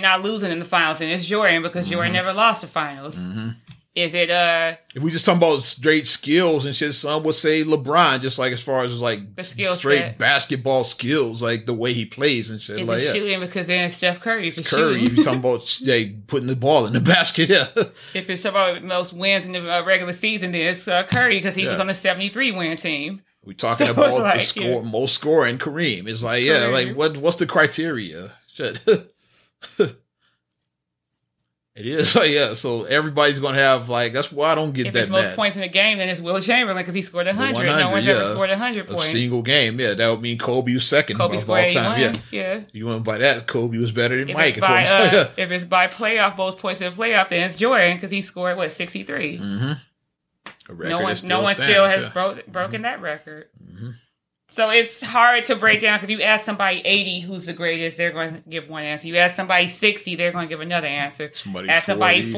not losing in the finals? And it's Jordan because Jordan never lost the finals. Mm-hmm. Is it if we just talking about straight skills and shit, some would say LeBron, just like as far as like the skill straight set. Basketball skills, like the way he plays and shit. Is like, it shooting because then Steph Curry. It's Curry, you talking about putting the ball in the basket? Yeah. If it's about most wins in the regular season, then it's Curry because he was on the 73 win team. We talking about like, the score, most scoring Kareem. It's like like what's the criteria? Shit. It is, so everybody's going to have, like, that's why I don't get that mad. If it's most points in a game, then it's Wilt Chamberlain because he scored 100. No one's ever scored 100 points. A single game, that would mean Kobe was second of all time. Yeah. You went by that, Kobe was better than Mike. If it's by playoff, most points in a playoff, then it's Jordan because he scored, 63? Mm-hmm. No one still has broken that record. Mm-hmm. So it's hard to break down because if you ask somebody 80 who's the greatest, they're going to give one answer. You ask somebody 60, they're going to give another answer. Somebody 40, somebody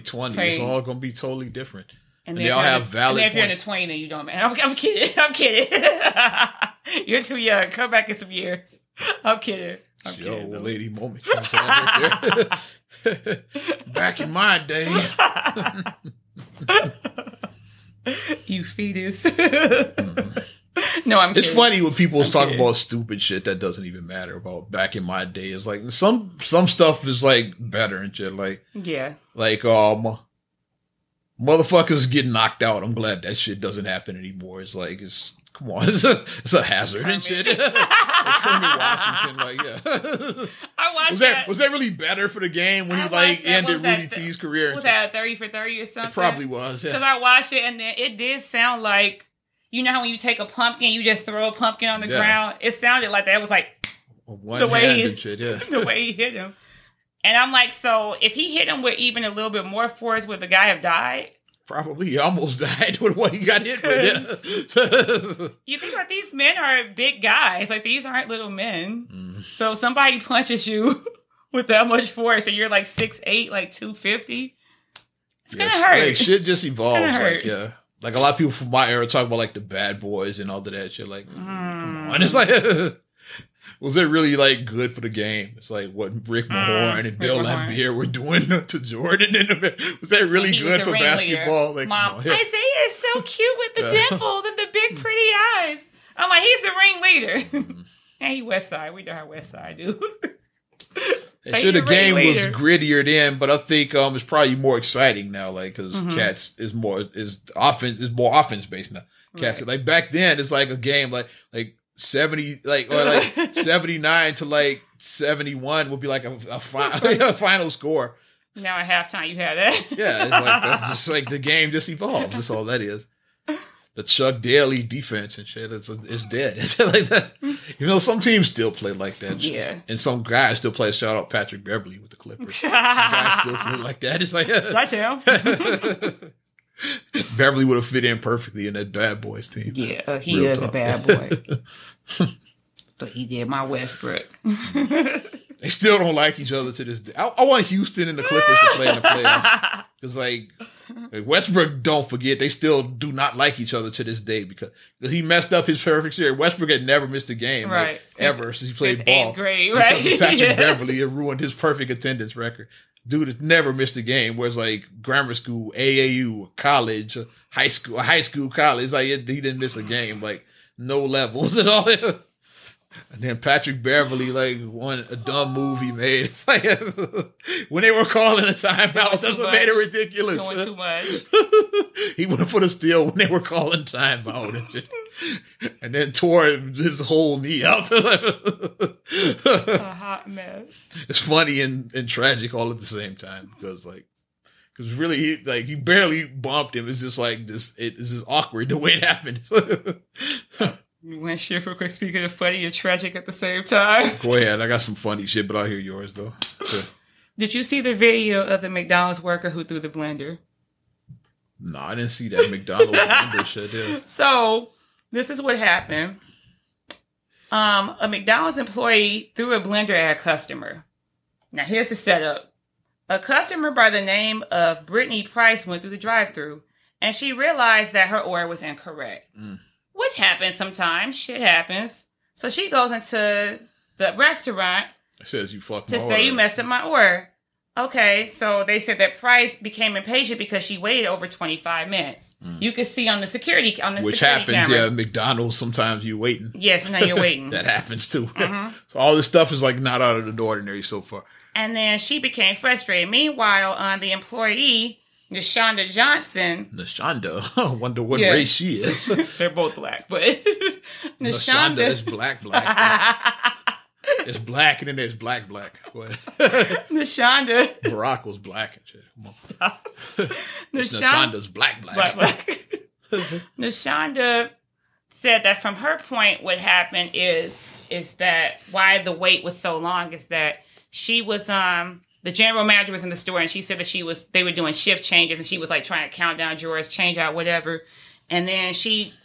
20. 20. It's all going to be totally different. And they all have valid points. If you're in the 20, then you don't matter. I'm kidding. You're too young. Come back in some years. I'm kidding. Old lady moment. Right there. Back in my day. You fetus. No, I'm kidding. It's funny when people talk about stupid shit that doesn't even matter about back in my day. It's like some stuff is like better and shit. Like motherfuckers get knocked out. I'm glad that shit doesn't happen anymore. It's like come on, it's a hazard and shit. Like, Washington, I watched that. Was that really better for the game when he ended Rudy T's career? Was that 30 for 30 or something? It probably was. Because I watched it and then it did sound like. You know how when you take a pumpkin, you just throw a pumpkin on the ground? It sounded like that. It was like the way he hit him. And I'm like, so if he hit him with even a little bit more force, would the guy have died? Probably he almost died with what he got hit with. Yeah. You think like these men are big guys. Like these aren't little men. Mm. So if somebody punches you with that much force and you're like 6'8", like 250. It's going to hurt. Like, shit just evolves. Like, a lot of people from my era talk about, like, the bad boys and all of that shit. Like, come on. It's like, was it really, like, good for the game? It's like what Rick Mahorn and Bill Laimbeer were doing to Jordan. Was that really good for basketball? Like, Mom, Isaiah is so cute with the dimples and the big, pretty eyes. I'm like, he's the ringleader. And he West Side. We know how West Side do. Sure, the game was grittier then, but I think it's probably more exciting now, like because Cats is more offense based now. Cats back then, it's like a game like 79 to like 71 would be like a final score. Now at halftime you have that. Yeah, it's like that's just like the game just evolves. That's all that is. The Chuck Daly defense and shit, it's dead. It's like that. You know, some teams still play like that. Yeah. And some guys still play. Shout out Patrick Beverly with the Clippers. Some guys still play like that. It's like, I tell. Beverly would have fit in perfectly in that Bad Boys team. Yeah, he is a bad boy. But he did my Westbrook. They still don't like each other to this day. I want Houston and the Clippers to play in the playoffs. Because, like, Westbrook, don't forget, they still do not like each other to this day because he messed up his perfect series. Westbrook had never missed a game, right? Like, since he played ball. 8th grade, right? Because of Patrick Beverly, it ruined his perfect attendance record. Dude had never missed a game, whereas, like, grammar school, AAU, college, high school, college, like, he didn't miss a game. Like, no levels and all that. And then Patrick Beverly, like, won a dumb move he made. It's like, when they were calling a timeout, that's what made it ridiculous. Going too much. He went for the steal when they were calling timeout and shit. And then tore his whole knee up. It's a hot mess. It's funny and tragic all at the same time because really, he barely bumped him. It's just like this. It's just awkward the way it happened. You want to share real quick? Speaking of funny and tragic at the same time. Go ahead. I got some funny shit, but I'll hear yours, though. Sure. Did you see the video of the McDonald's worker who threw the blender? No, I didn't see that McDonald's blender shit. Yeah. So, this is what happened. A McDonald's employee threw a blender at a customer. Now, here's the setup. A customer by the name of Brittany Price went through the drive-thru, and she realized that her order was incorrect. Mm. Which happens sometimes. Shit happens. So she goes into the restaurant. It says you fucked my order. To say you messed up my order. Okay, so they said that Price became impatient because she waited over 25 minutes. Mm. You could see on the security camera. Which happens, yeah. McDonald's, sometimes you're waiting. Yes, now you're waiting. That happens too. Mm-hmm. So all this stuff is like not out of the ordinary so far. And then she became frustrated. Meanwhile, the employee... Nashonda Johnson. Nashonda? I wonder what race she is. They're both black, but... Nashonda is black. It's black, and then there's black. Nashonda. Barack was black. Stop. Nashonda's black. Nashonda said that from her point, what happened is that why the wait was so long is that she was... The general manager was in the store, and she said that they were doing shift changes, and she was like trying to count down drawers, change out whatever. And then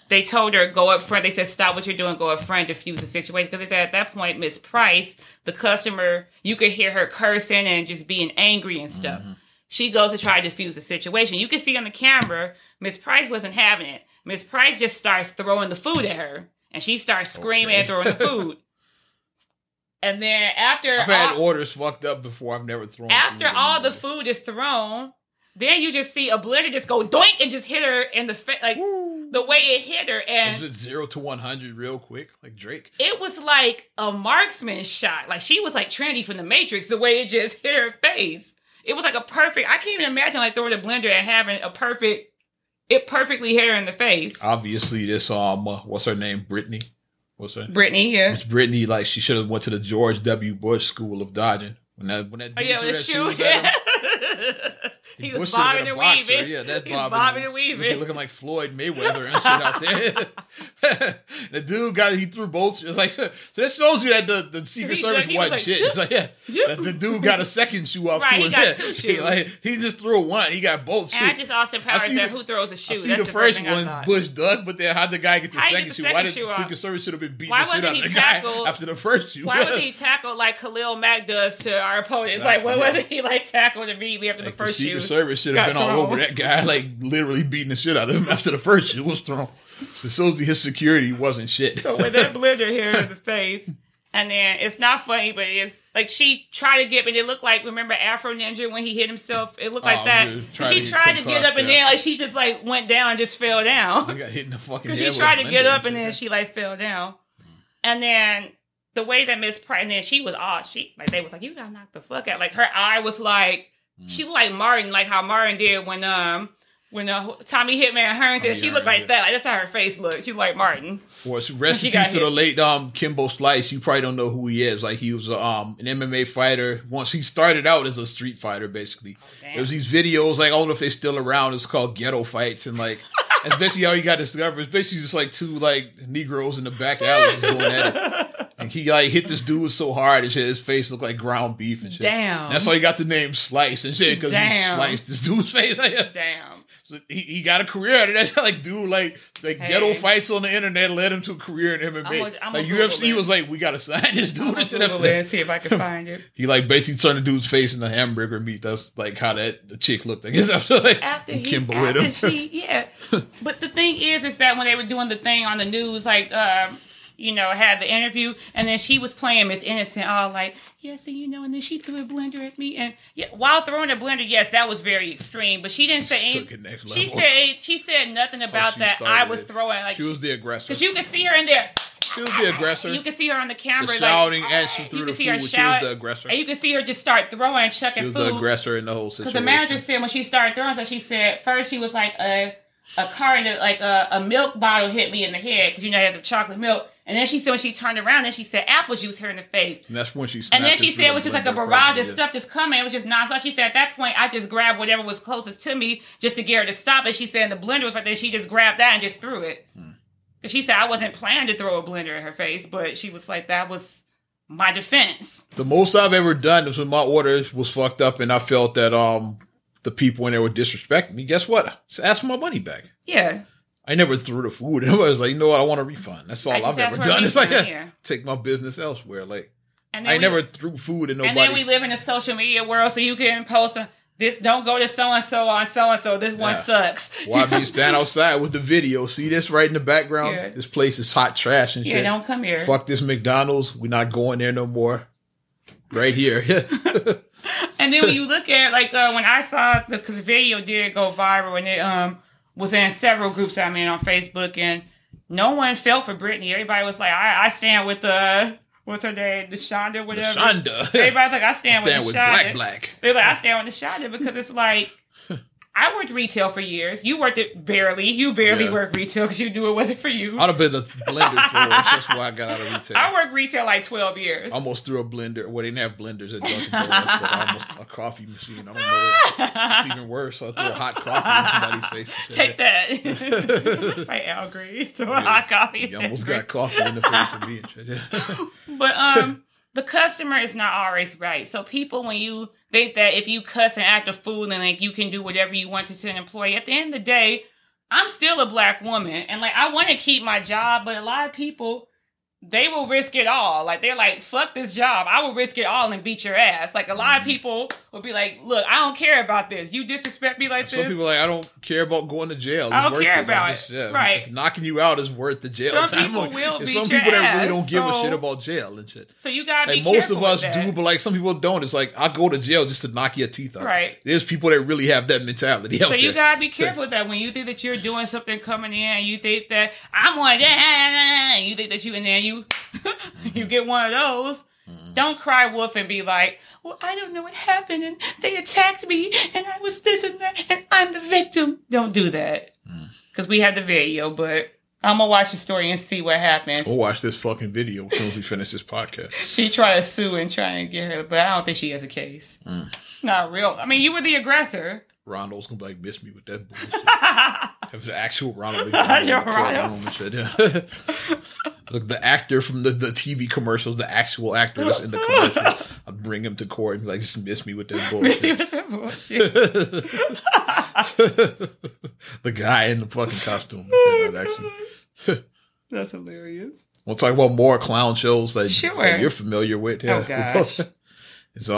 they told her go up front. They said stop what you're doing, go up front, diffuse the situation. Because they said at that point, Miss Price, the customer, you could hear her cursing and just being angry and stuff. Mm-hmm. She goes to try to diffuse the situation. You can see on the camera, Miss Price wasn't having it. Miss Price just starts throwing the food at her, and she starts screaming and throwing the food. And then after... I've had orders fucked up before. I've never thrown... After all the food is thrown, then you just see a blender just go doink and just hit her in the face. Like, woo. The way it hit her and... Is it 0 to 100 real quick? Like Drake? It was like a marksman shot. Like, she was like Trinity from The Matrix, the way it just hit her face. It was like a perfect... I can't even imagine like throwing a blender and having a perfect... It perfectly hit her in the face. Obviously, this... what's her name? Brittany? What's her name? Brittany, yeah. It's Brittany, like, she should have went to the George W. Bush School of Dodging. When that dude threw that shoe, yeah. He was bobbing and weaving. Yeah, that's bobbing and weaving. Looking like Floyd Mayweather and shit out there. The dude he threw both. It's like, so that shows you that the Secret Service wasn't like, shit. It's like, yeah. The dude got a second shoe off. Right, he got 2 shoes. He just threw one. He got both shoes. And I just also powers that who throws a shoe. I see the first one, Bush dug, but then how'd the guy get the second shoe? Why did the Secret Service should have been beating the shit out of the guy after the first shoe? Why wasn't he tackled like Khalil Mack does to our opponent? It's like, why wasn't he like tackled immediately after the first shoe? Service should have been all over that guy, like literally beating the shit out of him after the first shit was thrown. So his security wasn't shit. So with that blender here in the face, and then it's not funny, but it's like she tried to get up, and it looked like, remember Afro Ninja when he hit himself? It looked like that. She tried to get up, and then like she just like went down and just fell down. You got hit in the fucking head. She tried to get up, and then she like fell down, and then the way that Miss Price, and then she was all she like they was like you got knocked the fuck out. Like her eye was like. She looked like Martin, like how Martin did when When Tommy Hitman Hearn said she looked like that. Like, that's how her face looked. She like Martin. Well, rest in peace to the late Kimbo Slice. You probably don't know who he is. Like, he was an MMA fighter. Once he started out as a street fighter, basically. Oh, there was these videos, like, I don't know if they're still around. It's called Ghetto Fights. And, like, that's basically how he got discovered. It's basically just, like, two, like, Negroes in the back alley going at it. And he, like, hit this dude so hard and shit, his face looked like ground beef and shit. Damn. And that's why he got the name Slice and shit, because he sliced this dude's face. Damn. He got a career out of that. Like, dude, like ghetto fights on the internet led him to a career in MMA. Like, UFC was like, we got to sign this dude. And see if I can find it. He, like, basically turned the dude's face into hamburger meat. That's, like, how that the chick looked, I guess, after Kimbo hit him. But the thing is that when they were doing the thing on the news, like, you know, had the interview, and then she was playing Miss Innocent, all like, yes, and you know, and then she threw a blender at me, and while throwing a blender, yes, that was very extreme, but she didn't say anything. She said nothing about that. I was throwing, like, she was the aggressor, because you could see her in there. She was the aggressor. You can see her on the camera, the shouting like, as she threw the food. She was the aggressor, and you can see her just start throwing, chucking food. She was the aggressor in the whole situation. Because the manager said when she started throwing, so she said first she was like a carton, like a milk bottle hit me in the head, because you know I had the chocolate milk. And then she said when she turned around, then she said apple juice her in the face. And that's when she snapped. And then she said it was just like a barrage of stuff just coming. It was just nonstop. She said at that point, I just grabbed whatever was closest to me just to get her to stop it. She said the blender was right there. She just grabbed that and just threw it. Because she said I wasn't planning to throw a blender at her face, but she was like, that was my defense. The most I've ever done is when my order was fucked up and I felt that the people in there were disrespecting me. Guess what? Just ask for my money back. Yeah. I never threw the food. I was like, you know what? I want a refund. That's all I've ever done. It's like, take my business elsewhere. Like, I never threw food at nobody. And then we live in a social media world, so you can post this. Don't go to so and so on so and so. This one sucks. Why be stand outside with the video? See this right in the background? Yeah. This place is hot trash and shit. Yeah, don't come here. Fuck this McDonald's. We're not going there no more. Right here. And then when you look at, like, when I saw, because the video did go viral, and it was in several groups I'm in on Facebook, and no one felt for Britney. Everybody was like, I stand with what's her name? Deshonda, whatever. Deshonda. Everybody's like, I stand with Black Black. They're like, I stand with Deshonda, because it's like, I worked retail for years. You worked it barely. You barely worked retail because you knew it wasn't for you. I'd have been a blender for it. That's why I got out of retail. I worked retail like 12 years. Almost threw a blender. Well, they didn't have blenders at Dunkin' Donuts, but almost a coffee machine. I don't know. It's even worse. I threw a hot coffee in somebody's face. Take that. Like Al Green. Threw a hot coffee. You almost got coffee in the face for me. But the customer is not always right. So people, when you think that if you cuss and act a fool, then like you can do whatever you want to an employee. At the end of the day, I'm still a Black woman, and like I want to keep my job. But a lot of people, they will risk it all. Like they're like, "Fuck this job! I will risk it all and beat your ass." Like a lot of people will be like, "Look, I don't care about this. You disrespect me like this." Some people are like, "I don't care about going to jail. It's I don't care about it. Right? If knocking you out is worth the jail." Some people will beat your ass. Some people that really don't give a shit about jail and shit. So you gotta be careful with that. Most of us do, but like some people don't. It's like I go to jail just to knock your teeth out. Right? There's people that really have that mentality. So you gotta be careful with that when you think that you're doing something coming in, and you think that I'm one, and you think that you in there. You get one of those. Don't cry wolf and be like, well, I don't know what happened and they attacked me and I was this and that and I'm the victim. Don't do that. Because we had the video, but I'm going to watch the story and see what happens. We'll watch this fucking video as soon as we finish this podcast. She tried to sue and try and get her, but I don't think she has a case. Not real. I mean, you were the aggressor. Ronald's going to be like, miss me with that bullshit. That was the actual Ronald. That's your Ronald. Look, the actor from the TV commercials, the actual actor that's in the commercials. I'd bring him to court and be like, just miss me with that bullshit. The guy in the fucking costume. That's hilarious. We'll talk about more clown shows that you're familiar with. Yeah. Oh, gosh. It's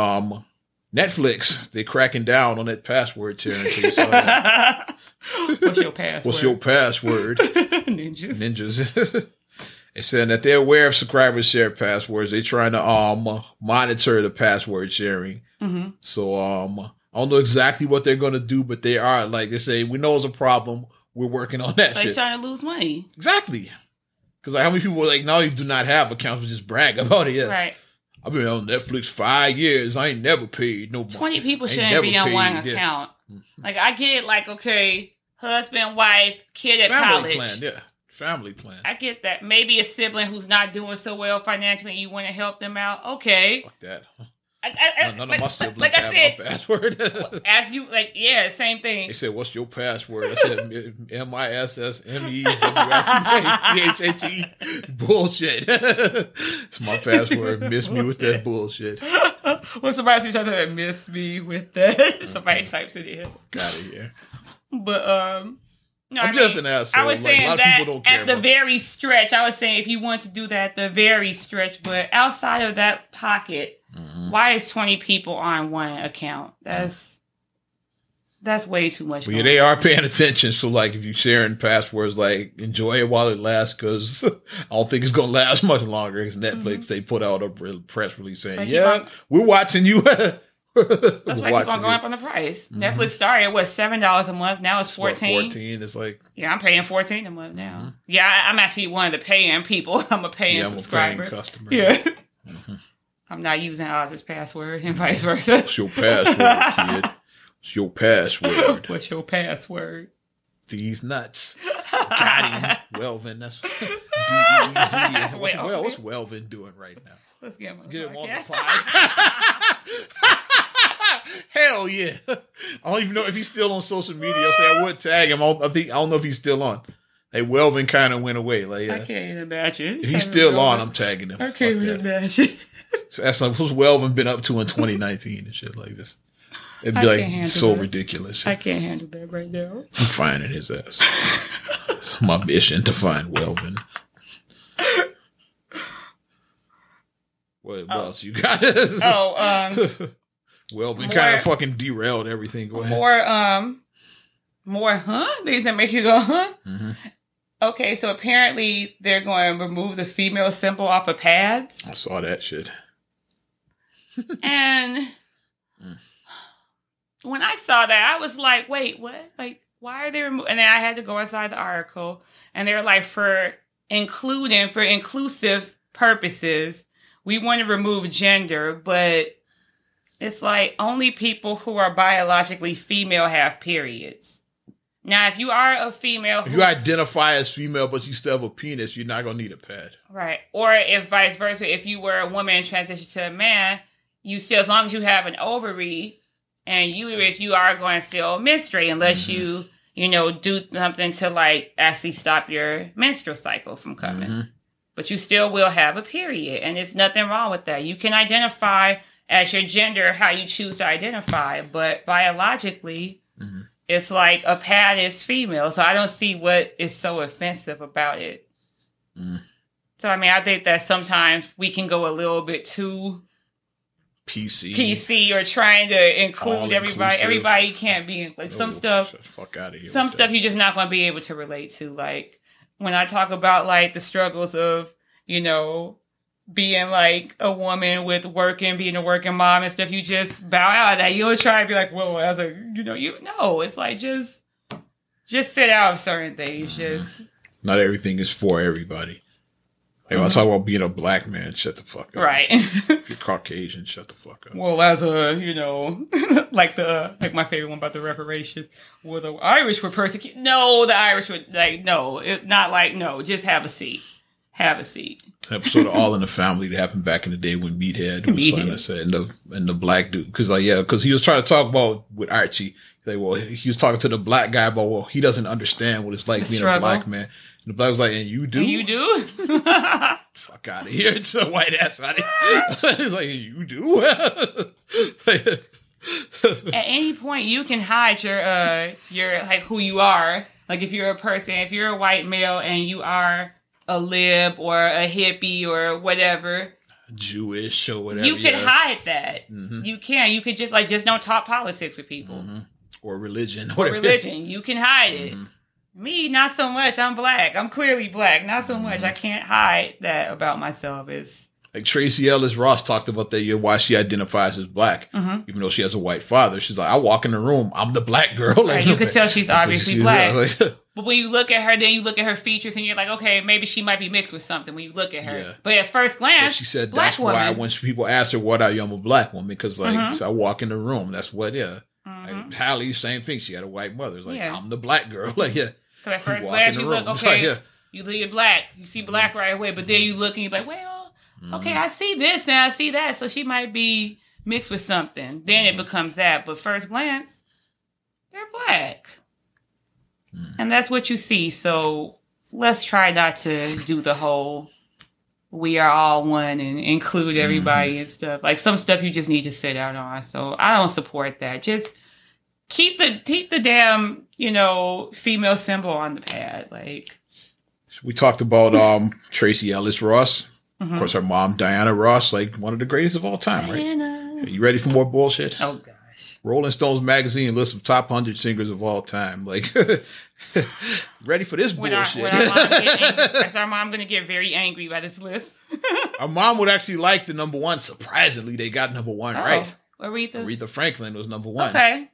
Netflix. They're cracking down on that password sharing. What's your password? Ninjas. It's saying that they're aware of subscribers share passwords. They're trying to monitor the password sharing. So I don't know exactly what they're going to do, but they are like they say, we know it's a problem. We're working on that. They're starting to lose money. Exactly. Because like, how many people like now you do not have accounts, but just brag about it? Yeah. Right. I've been on Netflix 5 years. I ain't never paid no money. 20 people shouldn't be on one account. Like I get it. Like okay. husband, wife, kid at college. Family plan, yeah. Family plan. I get that. Maybe a sibling who's not doing so well financially, you want to help them out. Okay. Fuck that. None of my siblings have my password. Same thing. They said, "What's your password?" I said, MISSMEWSMATHATE. Bullshit. It's my password. Miss me with that bullshit. When somebody sees each other, miss me with that. Somebody types it in. Got it, yeah. But no, I'm just an asshole. I was saying that at the very stretch. I was saying if you want to do that at the very stretch, but outside of that pocket. Mm-hmm. Why is 20 people on one account? That's way too much. Well, yeah, they are paying attention. So, like, if you're sharing passwords, like, enjoy it while it lasts, because I don't think it's going to last much longer. Because Netflix, they put out a press release saying, we're watching you. That's why it's going to go up on the price. Mm-hmm. Netflix started at, $7 a month? Now it's $14. It's like... Yeah, I'm paying $14 a month now. Mm-hmm. Yeah, I'm actually one of the paying people. I'm a paying subscriber. I'm a paying customer. Yeah. Mm-hmm. I'm not using Oz's password and vice versa. What's your password, kid? What's your password? What's your password? These nuts. Got him. Welvin, that's D-E-Z. What's Welvin doing right now? Let's get him on the slide. Hell yeah. I don't even know if he's still on social media. So I would tag him. I don't know if he's still on. Hey, Welvin kind of went away. Like, I can't imagine. If he's still on, I'm tagging him. I can't imagine. So that's like, what's Welvin been up to in 2019 and shit like this? It'd be like so ridiculous. I can't handle that right now. I'm finding his ass. It's my mission to find Welvin. What else you got? Welvin kind of fucking derailed everything. Go ahead. Things that make you go, huh? Mm-hmm. Okay, so apparently they're going to remove the female symbol off of pads. I saw that shit. And when I saw that, I was like, wait, what? Like, why are they removing? And then I had to go inside the article. And they're like, for inclusive purposes, we want to remove gender. But it's like only people who are biologically female have periods. Now, if you are a female... If you identify as female, but you still have a penis, you're not going to need a pad. Right. Or if vice versa, if you were a woman and transitioned to a man, you still, as long as you have an ovary and uterus, you are going to still menstruate unless you do something to, like, actually stop your menstrual cycle from coming. Mm-hmm. But you still will have a period, and there's nothing wrong with that. You can identify as your gender how you choose to identify, but biologically... Mm-hmm. It's like a pad is female, so I don't see what is so offensive about it. Mm. So, I mean, I think that sometimes we can go a little bit too PC or trying to include everybody. Everybody can't be like some stuff. Fuck out of here. Some stuff you're just not going to be able to relate to. Like when I talk about like the struggles of being like a woman with working, being a working mom and stuff, you just bow out of that. You'll try and be like, whoa, I was like, it's like, just sit out of certain things. Mm-hmm. Just not everything is for everybody. Like, when I talk about being a black man, shut the fuck up. Right. If you're Caucasian, shut the fuck up. Well, as like my favorite one about the reparations, well, the Irish were persecuted. No, the Irish were like, no, it's not like, no, just have a seat. Have a seat. Episode of All in the Family that happened back in the day when Meathead was trying to say, and the black dude, because he was trying to talk about with Archie. He was talking to the black guy about he doesn't understand what it's like being a black man. And the black was like, and you do? And you do? Fuck out of here! It's a white ass out of here. It's like you do. At any point, you can hide your like who you are. Like if you're a person, if you're a white male, and you are a lib or a hippie or whatever, Jewish or whatever. You could hide that. Mm-hmm. You can. You could just just don't talk politics with people or religion. Or religion. You can hide it. Mm-hmm. Me, not so much. I'm black. I'm clearly black. Not so much. I can't hide that about myself. It's like Tracy Ellis Ross talked about that year why she identifies as black, even though she has a white father. She's like, I walk in the room, I'm the black girl. Like, right. You could tell she's obviously black. Yeah, but when you look at her, then you look at her features, and you're like, okay, maybe she might be mixed with something when you look at her. Yeah. But at first glance, but she said black that's woman. Why when people ask her, "What are you?" I'm a black woman because so I walk in the room. That's what. Yeah, Like, Hallie, same thing. She had a white mother. It's like, I'm the black girl. Like, because at first glance, you look, okay, you look, you're black. You see black right away. But then you look and you're like, well, okay, I see this and I see that. So she might be mixed with something. Then it becomes that. But first glance, they're black. And that's what you see. So let's try not to do the whole we are all one and include everybody and stuff. Like, some stuff you just need to sit out on. So I don't support that. Just keep the damn, female symbol on the pad. Like, we talked about Tracy Ellis Ross. Of course, her mom, Diana Ross, like one of the greatest of all time, right? Are you ready for more bullshit? Oh, God. Rolling Stones magazine list of top 100 singers of all time. Like, ready for this bullshit. Is our mom going to get very angry by this list? Our mom would actually like the number one. Surprisingly, they got number one right. Aretha Franklin was number one. Okay.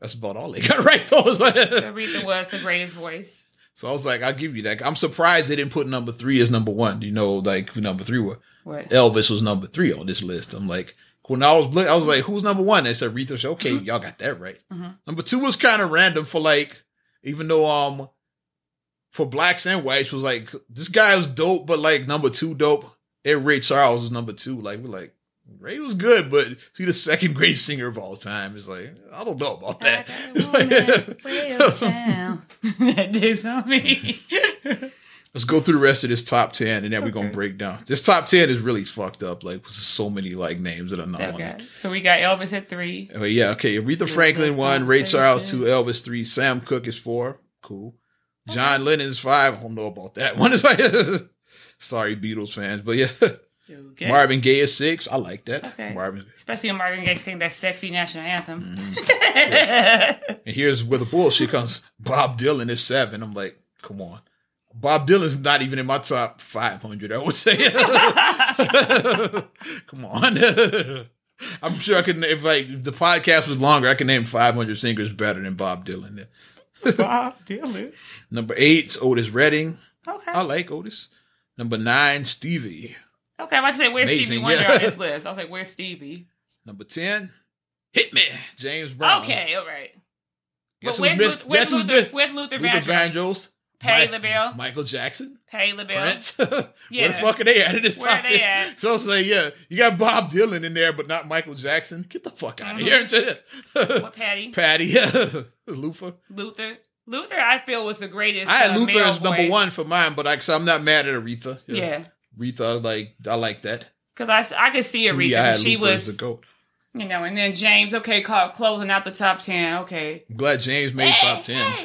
That's about all they got right. Aretha was the greatest voice. So I was like, I'll give you that. I'm surprised they didn't put number 3 as number 1. You know, like, who number 3 was? What? Elvis was number 3 on this list. I'm like... When I was like, who's number 1? They said Aretha. Okay, y'all got that right. Number 2 was kind of random for, like, even though for blacks and whites was like, this guy was dope, but like number 2 dope. And Ray Charles was number 2. Like, we're like, Ray was good, but he's the second greatest singer of all time. It's like, I don't know about that. That did on me. Let's go through the rest of this top 10 and then we're going to break down. This top 10 is really fucked up. Like, so many, like, names that are not on it. So we got Elvis at 3. Oh, yeah. Okay. Aretha Franklin 1. Ray Charles 2. Elvis 3. Sam Cooke is 4. Cool. John Lennon's 5. I don't know about that one. It's like, sorry, Beatles fans, but yeah. Okay. Marvin Gaye is 6. I like that. Okay. Especially when Marvin Gaye sing that sexy national anthem. And here's where the bullshit comes. Bob Dylan is 7. I'm like, come on. Bob Dylan's not even in my top 500, I would say. Come on. I'm sure I could, if the podcast was longer, I could name 500 singers better than Bob Dylan. Bob Dylan. Number 8, Otis Redding. Okay. I like Otis. Number 9, Stevie. Okay, I was about to say, where's Stevie Wonder on this list? I was like, where's Stevie? Number 10, Hitman, James Brown. Okay, all right. Guess where's Luther Vandross? Patti LaBelle. Michael Jackson. Patti LaBelle. Prince. Where the fuck are they at in this top 10? So I'll say, you got Bob Dylan in there, but not Michael Jackson. Get the fuck out of here. What Patti? Patti. Luther. Luther, I feel, was the greatest. I had Luther as number 1 for mine, but I'm not mad at Aretha. Yeah. Aretha, like, I like that. Because I could see Aretha. Yeah, she was the GOAT. And then James, closing out the top 10. Okay. I'm glad James made top 10.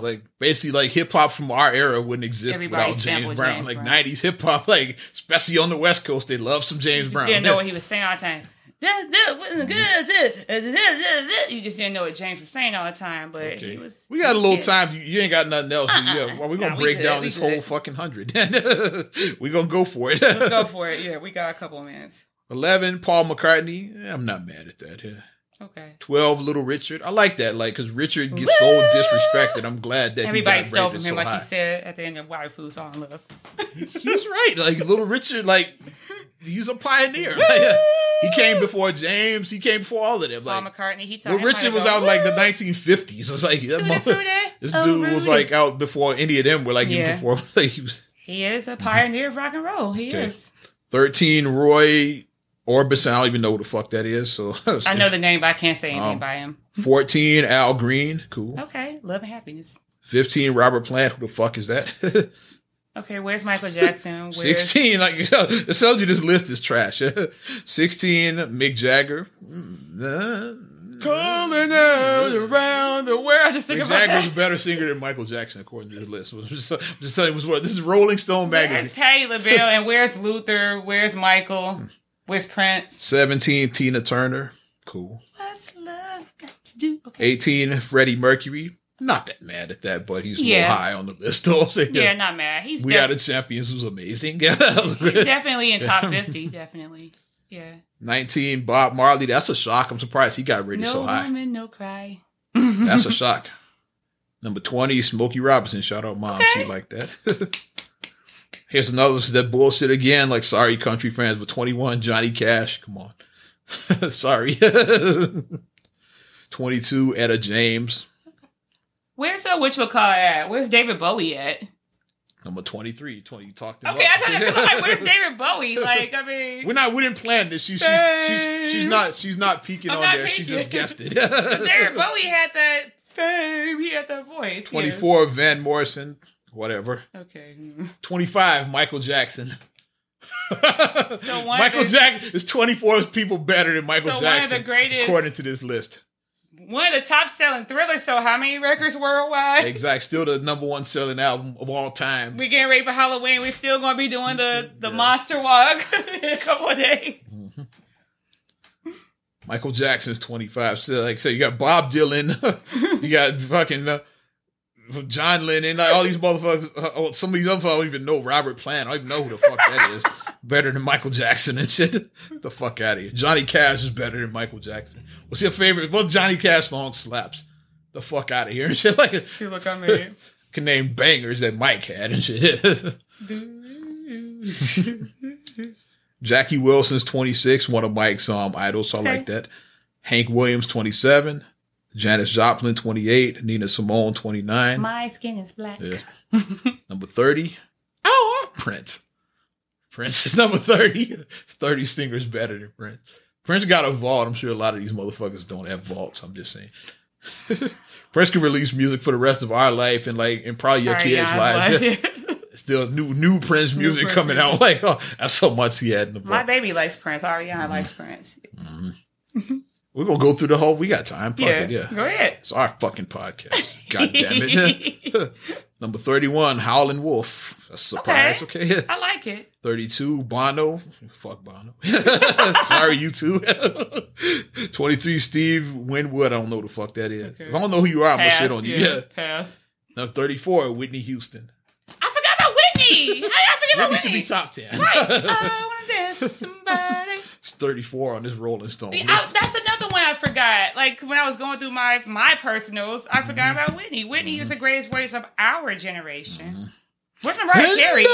Like, basically, like, hip hop from our era wouldn't exist without James Brown. James like Brown. 90s hip hop, like, especially on the West Coast, they love some James Brown. You didn't know what he was saying all the time. You just didn't know what James was saying all the time, but he was. We got a little time. You ain't got nothing else. We're gonna break down this whole fucking 100. We're gonna go for it. Let's go for it. Yeah, we got a couple of minutes. 11, Paul McCartney. I'm not mad at that. Yeah. Okay. 12, Little Richard. I like that, like, because Richard gets so disrespected. I'm glad that everybody stole from him, so like he said at the end of Waifu's All in Love. He was right. Like, Little Richard, like, he's a pioneer. Like, he came before James. He came before all of them. Like, Paul McCartney. Little Richard was out in, like, the 1950s. It's like this dude was like out before any of them were like even before. Like, he is a pioneer of rock and roll. He is. 13, Roy Orbison. I don't even know who the fuck that is. So I know the name, but I can't say anything by him. 14, Al Green. Cool. Okay. Love and Happiness. 15, Robert Plant. Who the fuck is that? Okay, where's Michael Jackson? 16, like, it tells you this list is trash. 16, Mick Jagger. Calling out around the world. Mick Jagger's a better singer than Michael Jackson, according to this list. I'm just telling you what. This is Rolling Stone magazine. Where's Patti LaBelle and where's Luther? Where's Michael? Where's Prince? 17, Tina Turner. Cool. What's love got to do? Okay. 18, Freddie Mercury. Not that mad at that, but he's a little high on the list. Not mad. We Are the Champions was amazing. He's definitely in top 50. Definitely. Yeah. 19, Bob Marley. That's a shock. I'm surprised he got rated so high. No woman, no cry. That's a shock. Number 20, Smokey Robinson. Shout out mom. Okay. She liked that. Here's another, that bullshit again, like, sorry, country fans, but 21, Johnny Cash. Come on. Sorry. 22, Etta James. Where's that witchmaker at? Where's David Bowie at? Number 23, 20. Talked about. Okay, I thought it was like, where's David Bowie? Like, I mean, we didn't plan this. She's not peeking on there. Peeking. She just guessed it. David Bowie had that fame. He had that voice. 24, yeah. Van Morrison. Whatever. Okay. 25, Michael Jackson. So Michael Jackson is 24 people better than Michael Jackson. One of the greatest, according to this list. One of the top selling Thrillers. So how many records worldwide? Exactly. Still the number one selling album of all time. We're getting ready for Halloween. We're still going to be doing the monster walk in a couple of days. Mm-hmm. Michael Jackson's 25. So like I said, you got Bob Dylan. You got fucking John Lennon. Like all these motherfuckers. Some of these other folks I don't even know. Robert Plant. I don't even know who the fuck that is. Better than Michael Jackson and shit. Get the fuck out of here. Johnny Cash is better than Michael Jackson. What's your favorite? Well, Johnny Cash long slaps. The fuck out of here and shit. Like, see, look, I mean, can name bangers that Mike had and shit. Jackie Wilson's 26, one of Mike's idols, so I like that. Hank Williams, 27. Janis Joplin, 28. Nina Simone, 29. My skin is black. Yeah. Number 30. Oh, Prince. Prince is number 30. 30 singers better than Prince. Prince got a vault. I'm sure a lot of these motherfuckers don't have vaults. I'm just saying. Prince can release music for the rest of our life and like, and probably your kids' lives. Still new Prince music coming out. Like, oh, that's how much he had in the vault. My baby likes Prince. Ariana likes Prince. Mm-hmm. We're going to go through the whole. We got time. Fuck it. Yeah. Go ahead. It's our fucking podcast. God damn it. Number 31, Howlin' Wolf. A surprise. Okay. I like it. 32, Bono. Fuck Bono. Sorry, you too. 23, Steve Winwood. I don't know who the fuck that is. Okay. If I don't know who you are, I'm going to shit on you. Yeah. Pass. Number 34, Whitney Houston. I forgot about Whitney. Whitney should be top 10. Right. I want to dance with somebody. It's 34 on this Rolling Stone. That's another one I forgot. Like, when I was going through my personals, I forgot about Whitney. Whitney is the greatest voice of our generation. Mm-hmm. Where's Mariah Carey?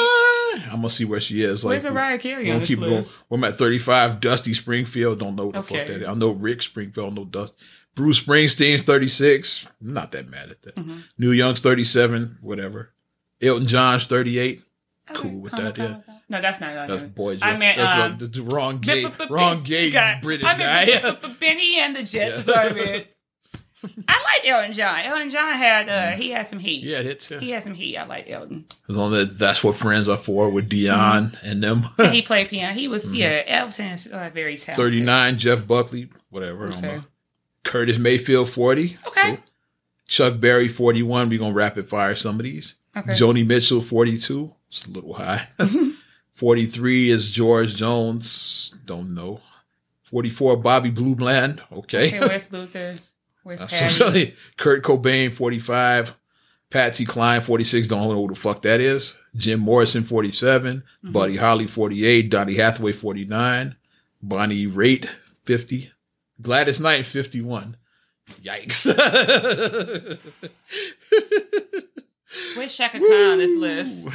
I'm gonna see where she is. Like, where's Mariah Carey? We'll keep going. I'm at 35. Dusty Springfield. Don't know what the fuck that is. I know Rick Springfield. I know Dusty. Bruce Springsteen's 36. I'm not that mad at that. Mm-hmm. Neil Young's 37. Whatever. Elton John's 38. Okay, cool with that. Yeah. No, that's not. That's Boy George. I meant the wrong gay British guy. Benny and the Jets. I like Elton John. Elton John had some heat. Yeah, it's He had some heat. I like Elton. That's What Friends Are For with Dion and them. He played piano. He was Elton is very talented. 39, Jeff Buckley, whatever. Okay. Curtis Mayfield, 40. Okay. Cool. Chuck Berry, 41. We're gonna rapid fire some of these. Okay. Joni Mitchell, 42. It's a little high. 43 is George Jones. Don't know. 44, Bobby Blue Bland. Okay, where's Luther? Where's Patty? Kurt Cobain, 45. Patsy Cline, 46. Don't know who the fuck that is. Jim Morrison, 47. Buddy Holly, 48. Donny Hathaway, 49. Bonnie Raitt, 50. Gladys Knight, 51. Yikes. Where's Shaka Khan on this list?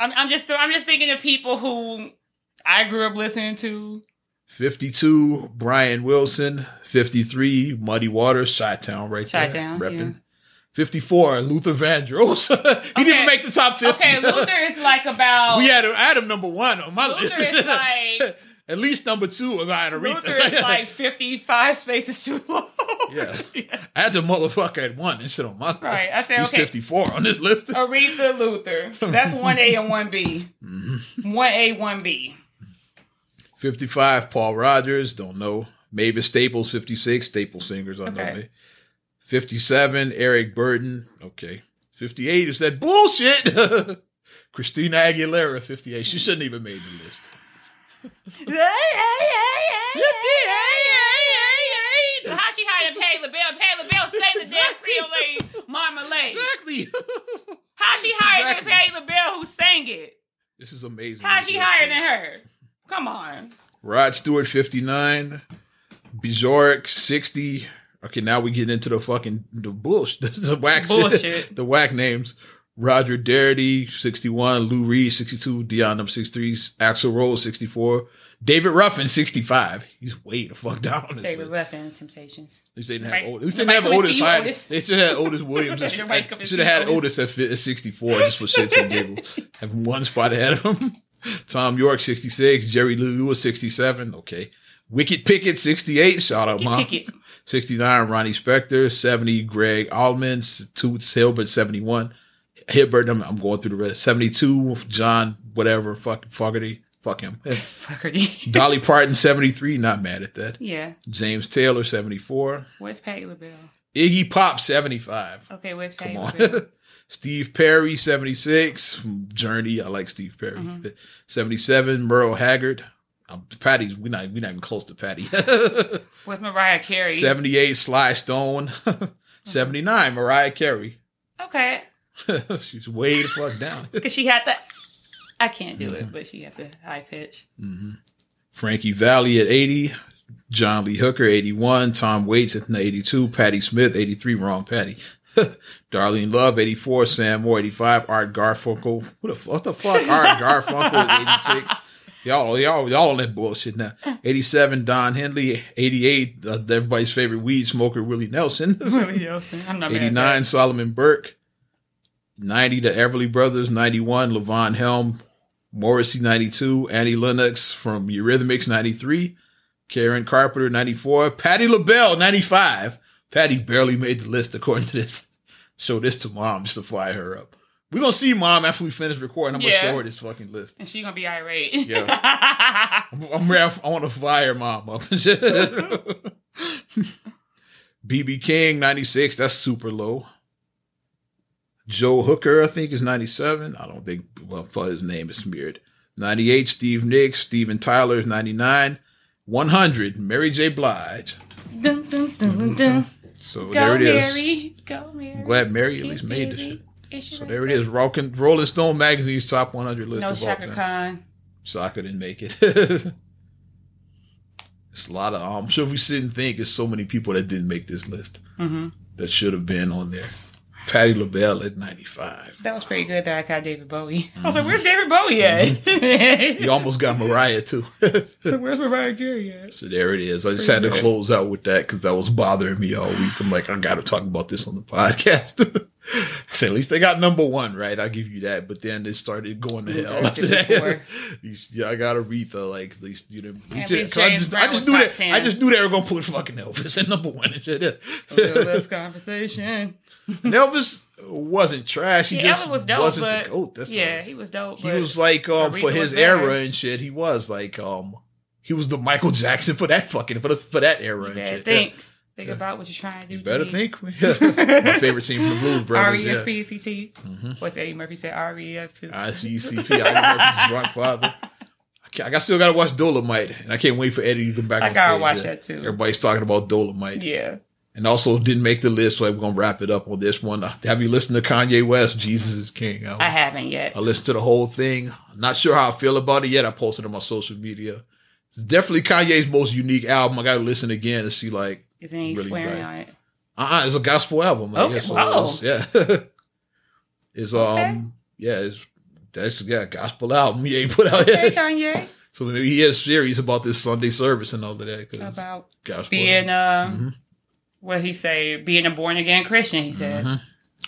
I'm just thinking of people who I grew up listening to. 52, Brian Wilson. 53, Muddy Waters, Chi-Town right there. Chi-Town, yeah. 54, Luther Vandross. He didn't make the top 50. Okay, Luther is like about... I had him number one on my list. Luther is like... At least number two of Aretha. Luther is like 55 spaces too low. Yeah. I had the motherfucker at one and shit on my list. Right. I said, He's 54 on this list. Aretha Luther. That's 1A and 1B. 1A, 1B. 55, Paul Rogers. Don't know. Mavis Staples, 56. Staple singers. I know me. 57, Eric Burden. Okay. 58 is that bullshit. Christina Aguilera, 58. She shouldn't even made the list. 58. How she hired Patti LaBelle sang the damn Creole Marmalade. Exactly. How she hired Patti LaBelle who sang it. This is amazing. How she hired than her? Come on. Rod Stewart, 59. Bjork, 60. Okay, now we get into the fucking the bullshit. The whack names. Roger Darity, 61. Lou Reed, 62. Deion, number 63. Axl Rose, 64. David Ruffin, 65. He's way the fuck down. David Ruffin, Temptations. They didn't have Otis. They should have Otis. They should have Otis Williams. They should have had Otis at 64 just for shits and giggles. Have one spot ahead of him. Tom York, 66. Jerry Lewis, 67. Okay. Wicked Pickett, 68. Shout out, Mom. 69. Ronnie Spector, 70. Greg Allman, Toots Hilbert, 71. Hibbert, I'm going through the rest. 72. John, whatever, Fogarty. Fuck him. Fuckery. Dolly Parton, 73. Not mad at that. Yeah. James Taylor, 74. Where's Patti LaBelle? Iggy Pop, 75. Okay, where's Patti LaBelle? Steve Perry, 76. Journey. I like Steve Perry. 77. Merle Haggard. Patty's. We're not even close to Patty. Where's Mariah Carey? 78. Sly Stone. 79. Mariah Carey. Okay. She's way the fuck down. Because she had the... I can't do it, but she had the high pitch. Frankie Valli at 80. John Lee Hooker, 81. Tom Waits at 82. Patty Smith, 83. Wrong Patty. Darlene Love, 84. Sam Moore, 85. Art Garfunkel. What the fuck? Art Garfunkel is 86. Y'all on that bullshit now. 87, Don Henley. 88, everybody's favorite weed smoker, Willie Nelson. Willie Nelson. I'm not mad at that. 89, Solomon Burke. 90, the Everly Brothers. 91, Levon Helm. Morrissey, 92. Annie Lennox from Eurythmics, 93. Karen Carpenter, 94. Patti LaBelle, 95. Patti barely made the list, according to this. Show this to Mom just to fire her up. We're going to see Mom after we finish recording. I'm going to show her this fucking list. And she's going to be irate. Yeah. I want to fire Mom up. B.B. King, 96. That's super low. Joe Hooker, I think, is 97. I don't think, his name is smeared. 98, Steve Nicks. Steven Tyler is 99. 100, Mary J. Blige. Dun, dun, dun, dun. So go there it is. Mary. Go, Mary. I'm glad Mary at least made this shit. So there it is. Rolling Stone Magazine's top 100 list of all time. No Shaka Khan. Shaka didn't make it. It's a lot of, I'm sure if we sit and think, there's so many people that didn't make this list that should have been on there. Patti LaBelle at 95. That was pretty good that I got David Bowie. I was like, where's David Bowie at? You almost got Mariah, too. Where's Mariah Carey at? So there it is. I just had to close out with that because that was bothering me all week. I'm like, I got to talk about this on the podcast. I said, at least they got number one, right? I'll give you that. But then it started going to hell after that. I got Aretha. Like, at least you didn't. I just knew they were going to put fucking Elvis at number one. This conversation. Elvis wasn't trash. He just was dope, wasn't the GOAT. He was dope. He was like, for his era and shit, he was like, he was the Michael Jackson for that fucking, for that era and shit. Think about what you're trying to do. You better think. My favorite scene from the Blues Brothers. R.E.S.P.E.C.T. What's Eddie Murphy said? R.E.S.P.E.C.T. I.C.C.P. Eddie Murphy's drunk father. I still got to watch Dolomite, and I can't wait for Eddie to come back on stage. I got to watch that, too. Everybody's talking about Dolomite. Yeah. And also didn't make the list, so we're going to wrap it up on this one. Have you listened to Kanye West, Jesus is King? I haven't yet. I listened to the whole thing. I'm not sure how I feel about it yet. I posted it on my social media. It's definitely Kanye's most unique album. I got to listen again to see, like... Isn't he really swearing on it? It's a gospel album. Okay, wow. Yeah. It's, okay. Yeah, that's a gospel album he ain't put out yet. Okay, Kanye. So maybe he has series about this Sunday service and all of that. About being, what he say? Being a born again Christian, he said.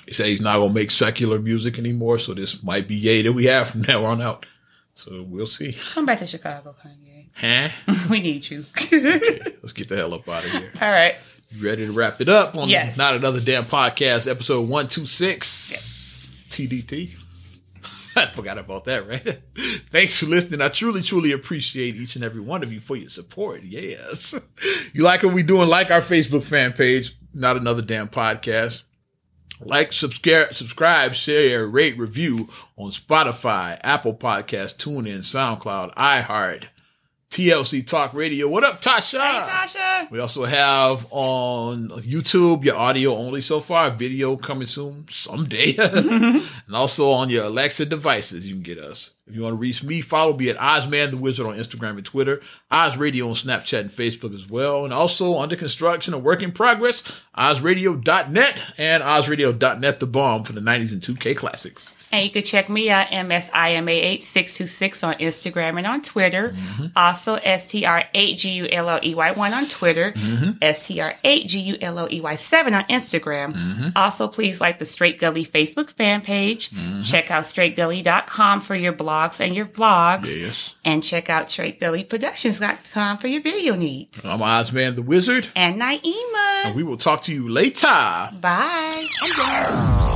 He said he's not gonna make secular music anymore, so this might be yay that we have from now on out. So we'll see. Come back to Chicago, Kanye. Huh? We need you. Okay, let's get the hell up out of here. All right. You ready to wrap it up on Not Another Damn Podcast, episode 126. Yep. TDT. I forgot about that, right? Thanks for listening. I truly, truly appreciate each and every one of you for your support. Yes. You like what we doing? Like our Facebook fan page, Not Another Damn Podcast. Like, subscribe, share, rate, review on Spotify, Apple Podcasts, TuneIn, SoundCloud, iHeart, TLC Talk Radio. What up, Tasha? Hey, Tasha. We also have on YouTube, your audio only so far, video coming soon, someday. And also on your Alexa devices, you can get us. If you want to reach me, follow me at Ozman the Wizard on Instagram and Twitter, Oz Radio on Snapchat and Facebook as well. And also under construction, a work in progress, OzRadio.net and OzRadio.net, the bomb for the 90s and 2K classics. And you can check me out, MSIMAH626 on Instagram and on Twitter. Mm-hmm. Also, STR8GULLEY1 on Twitter. Mm-hmm. STR8GULLEY7 on Instagram. Mm-hmm. Also, please like the Straight Gully Facebook fan page. Mm-hmm. Check out straightgully.com for your blogs and your vlogs. Yes. And check out straightgullyproductions.com for your video needs. I'm Ozman the Wizard. And Naima. And we will talk to you later. Bye. I'm done.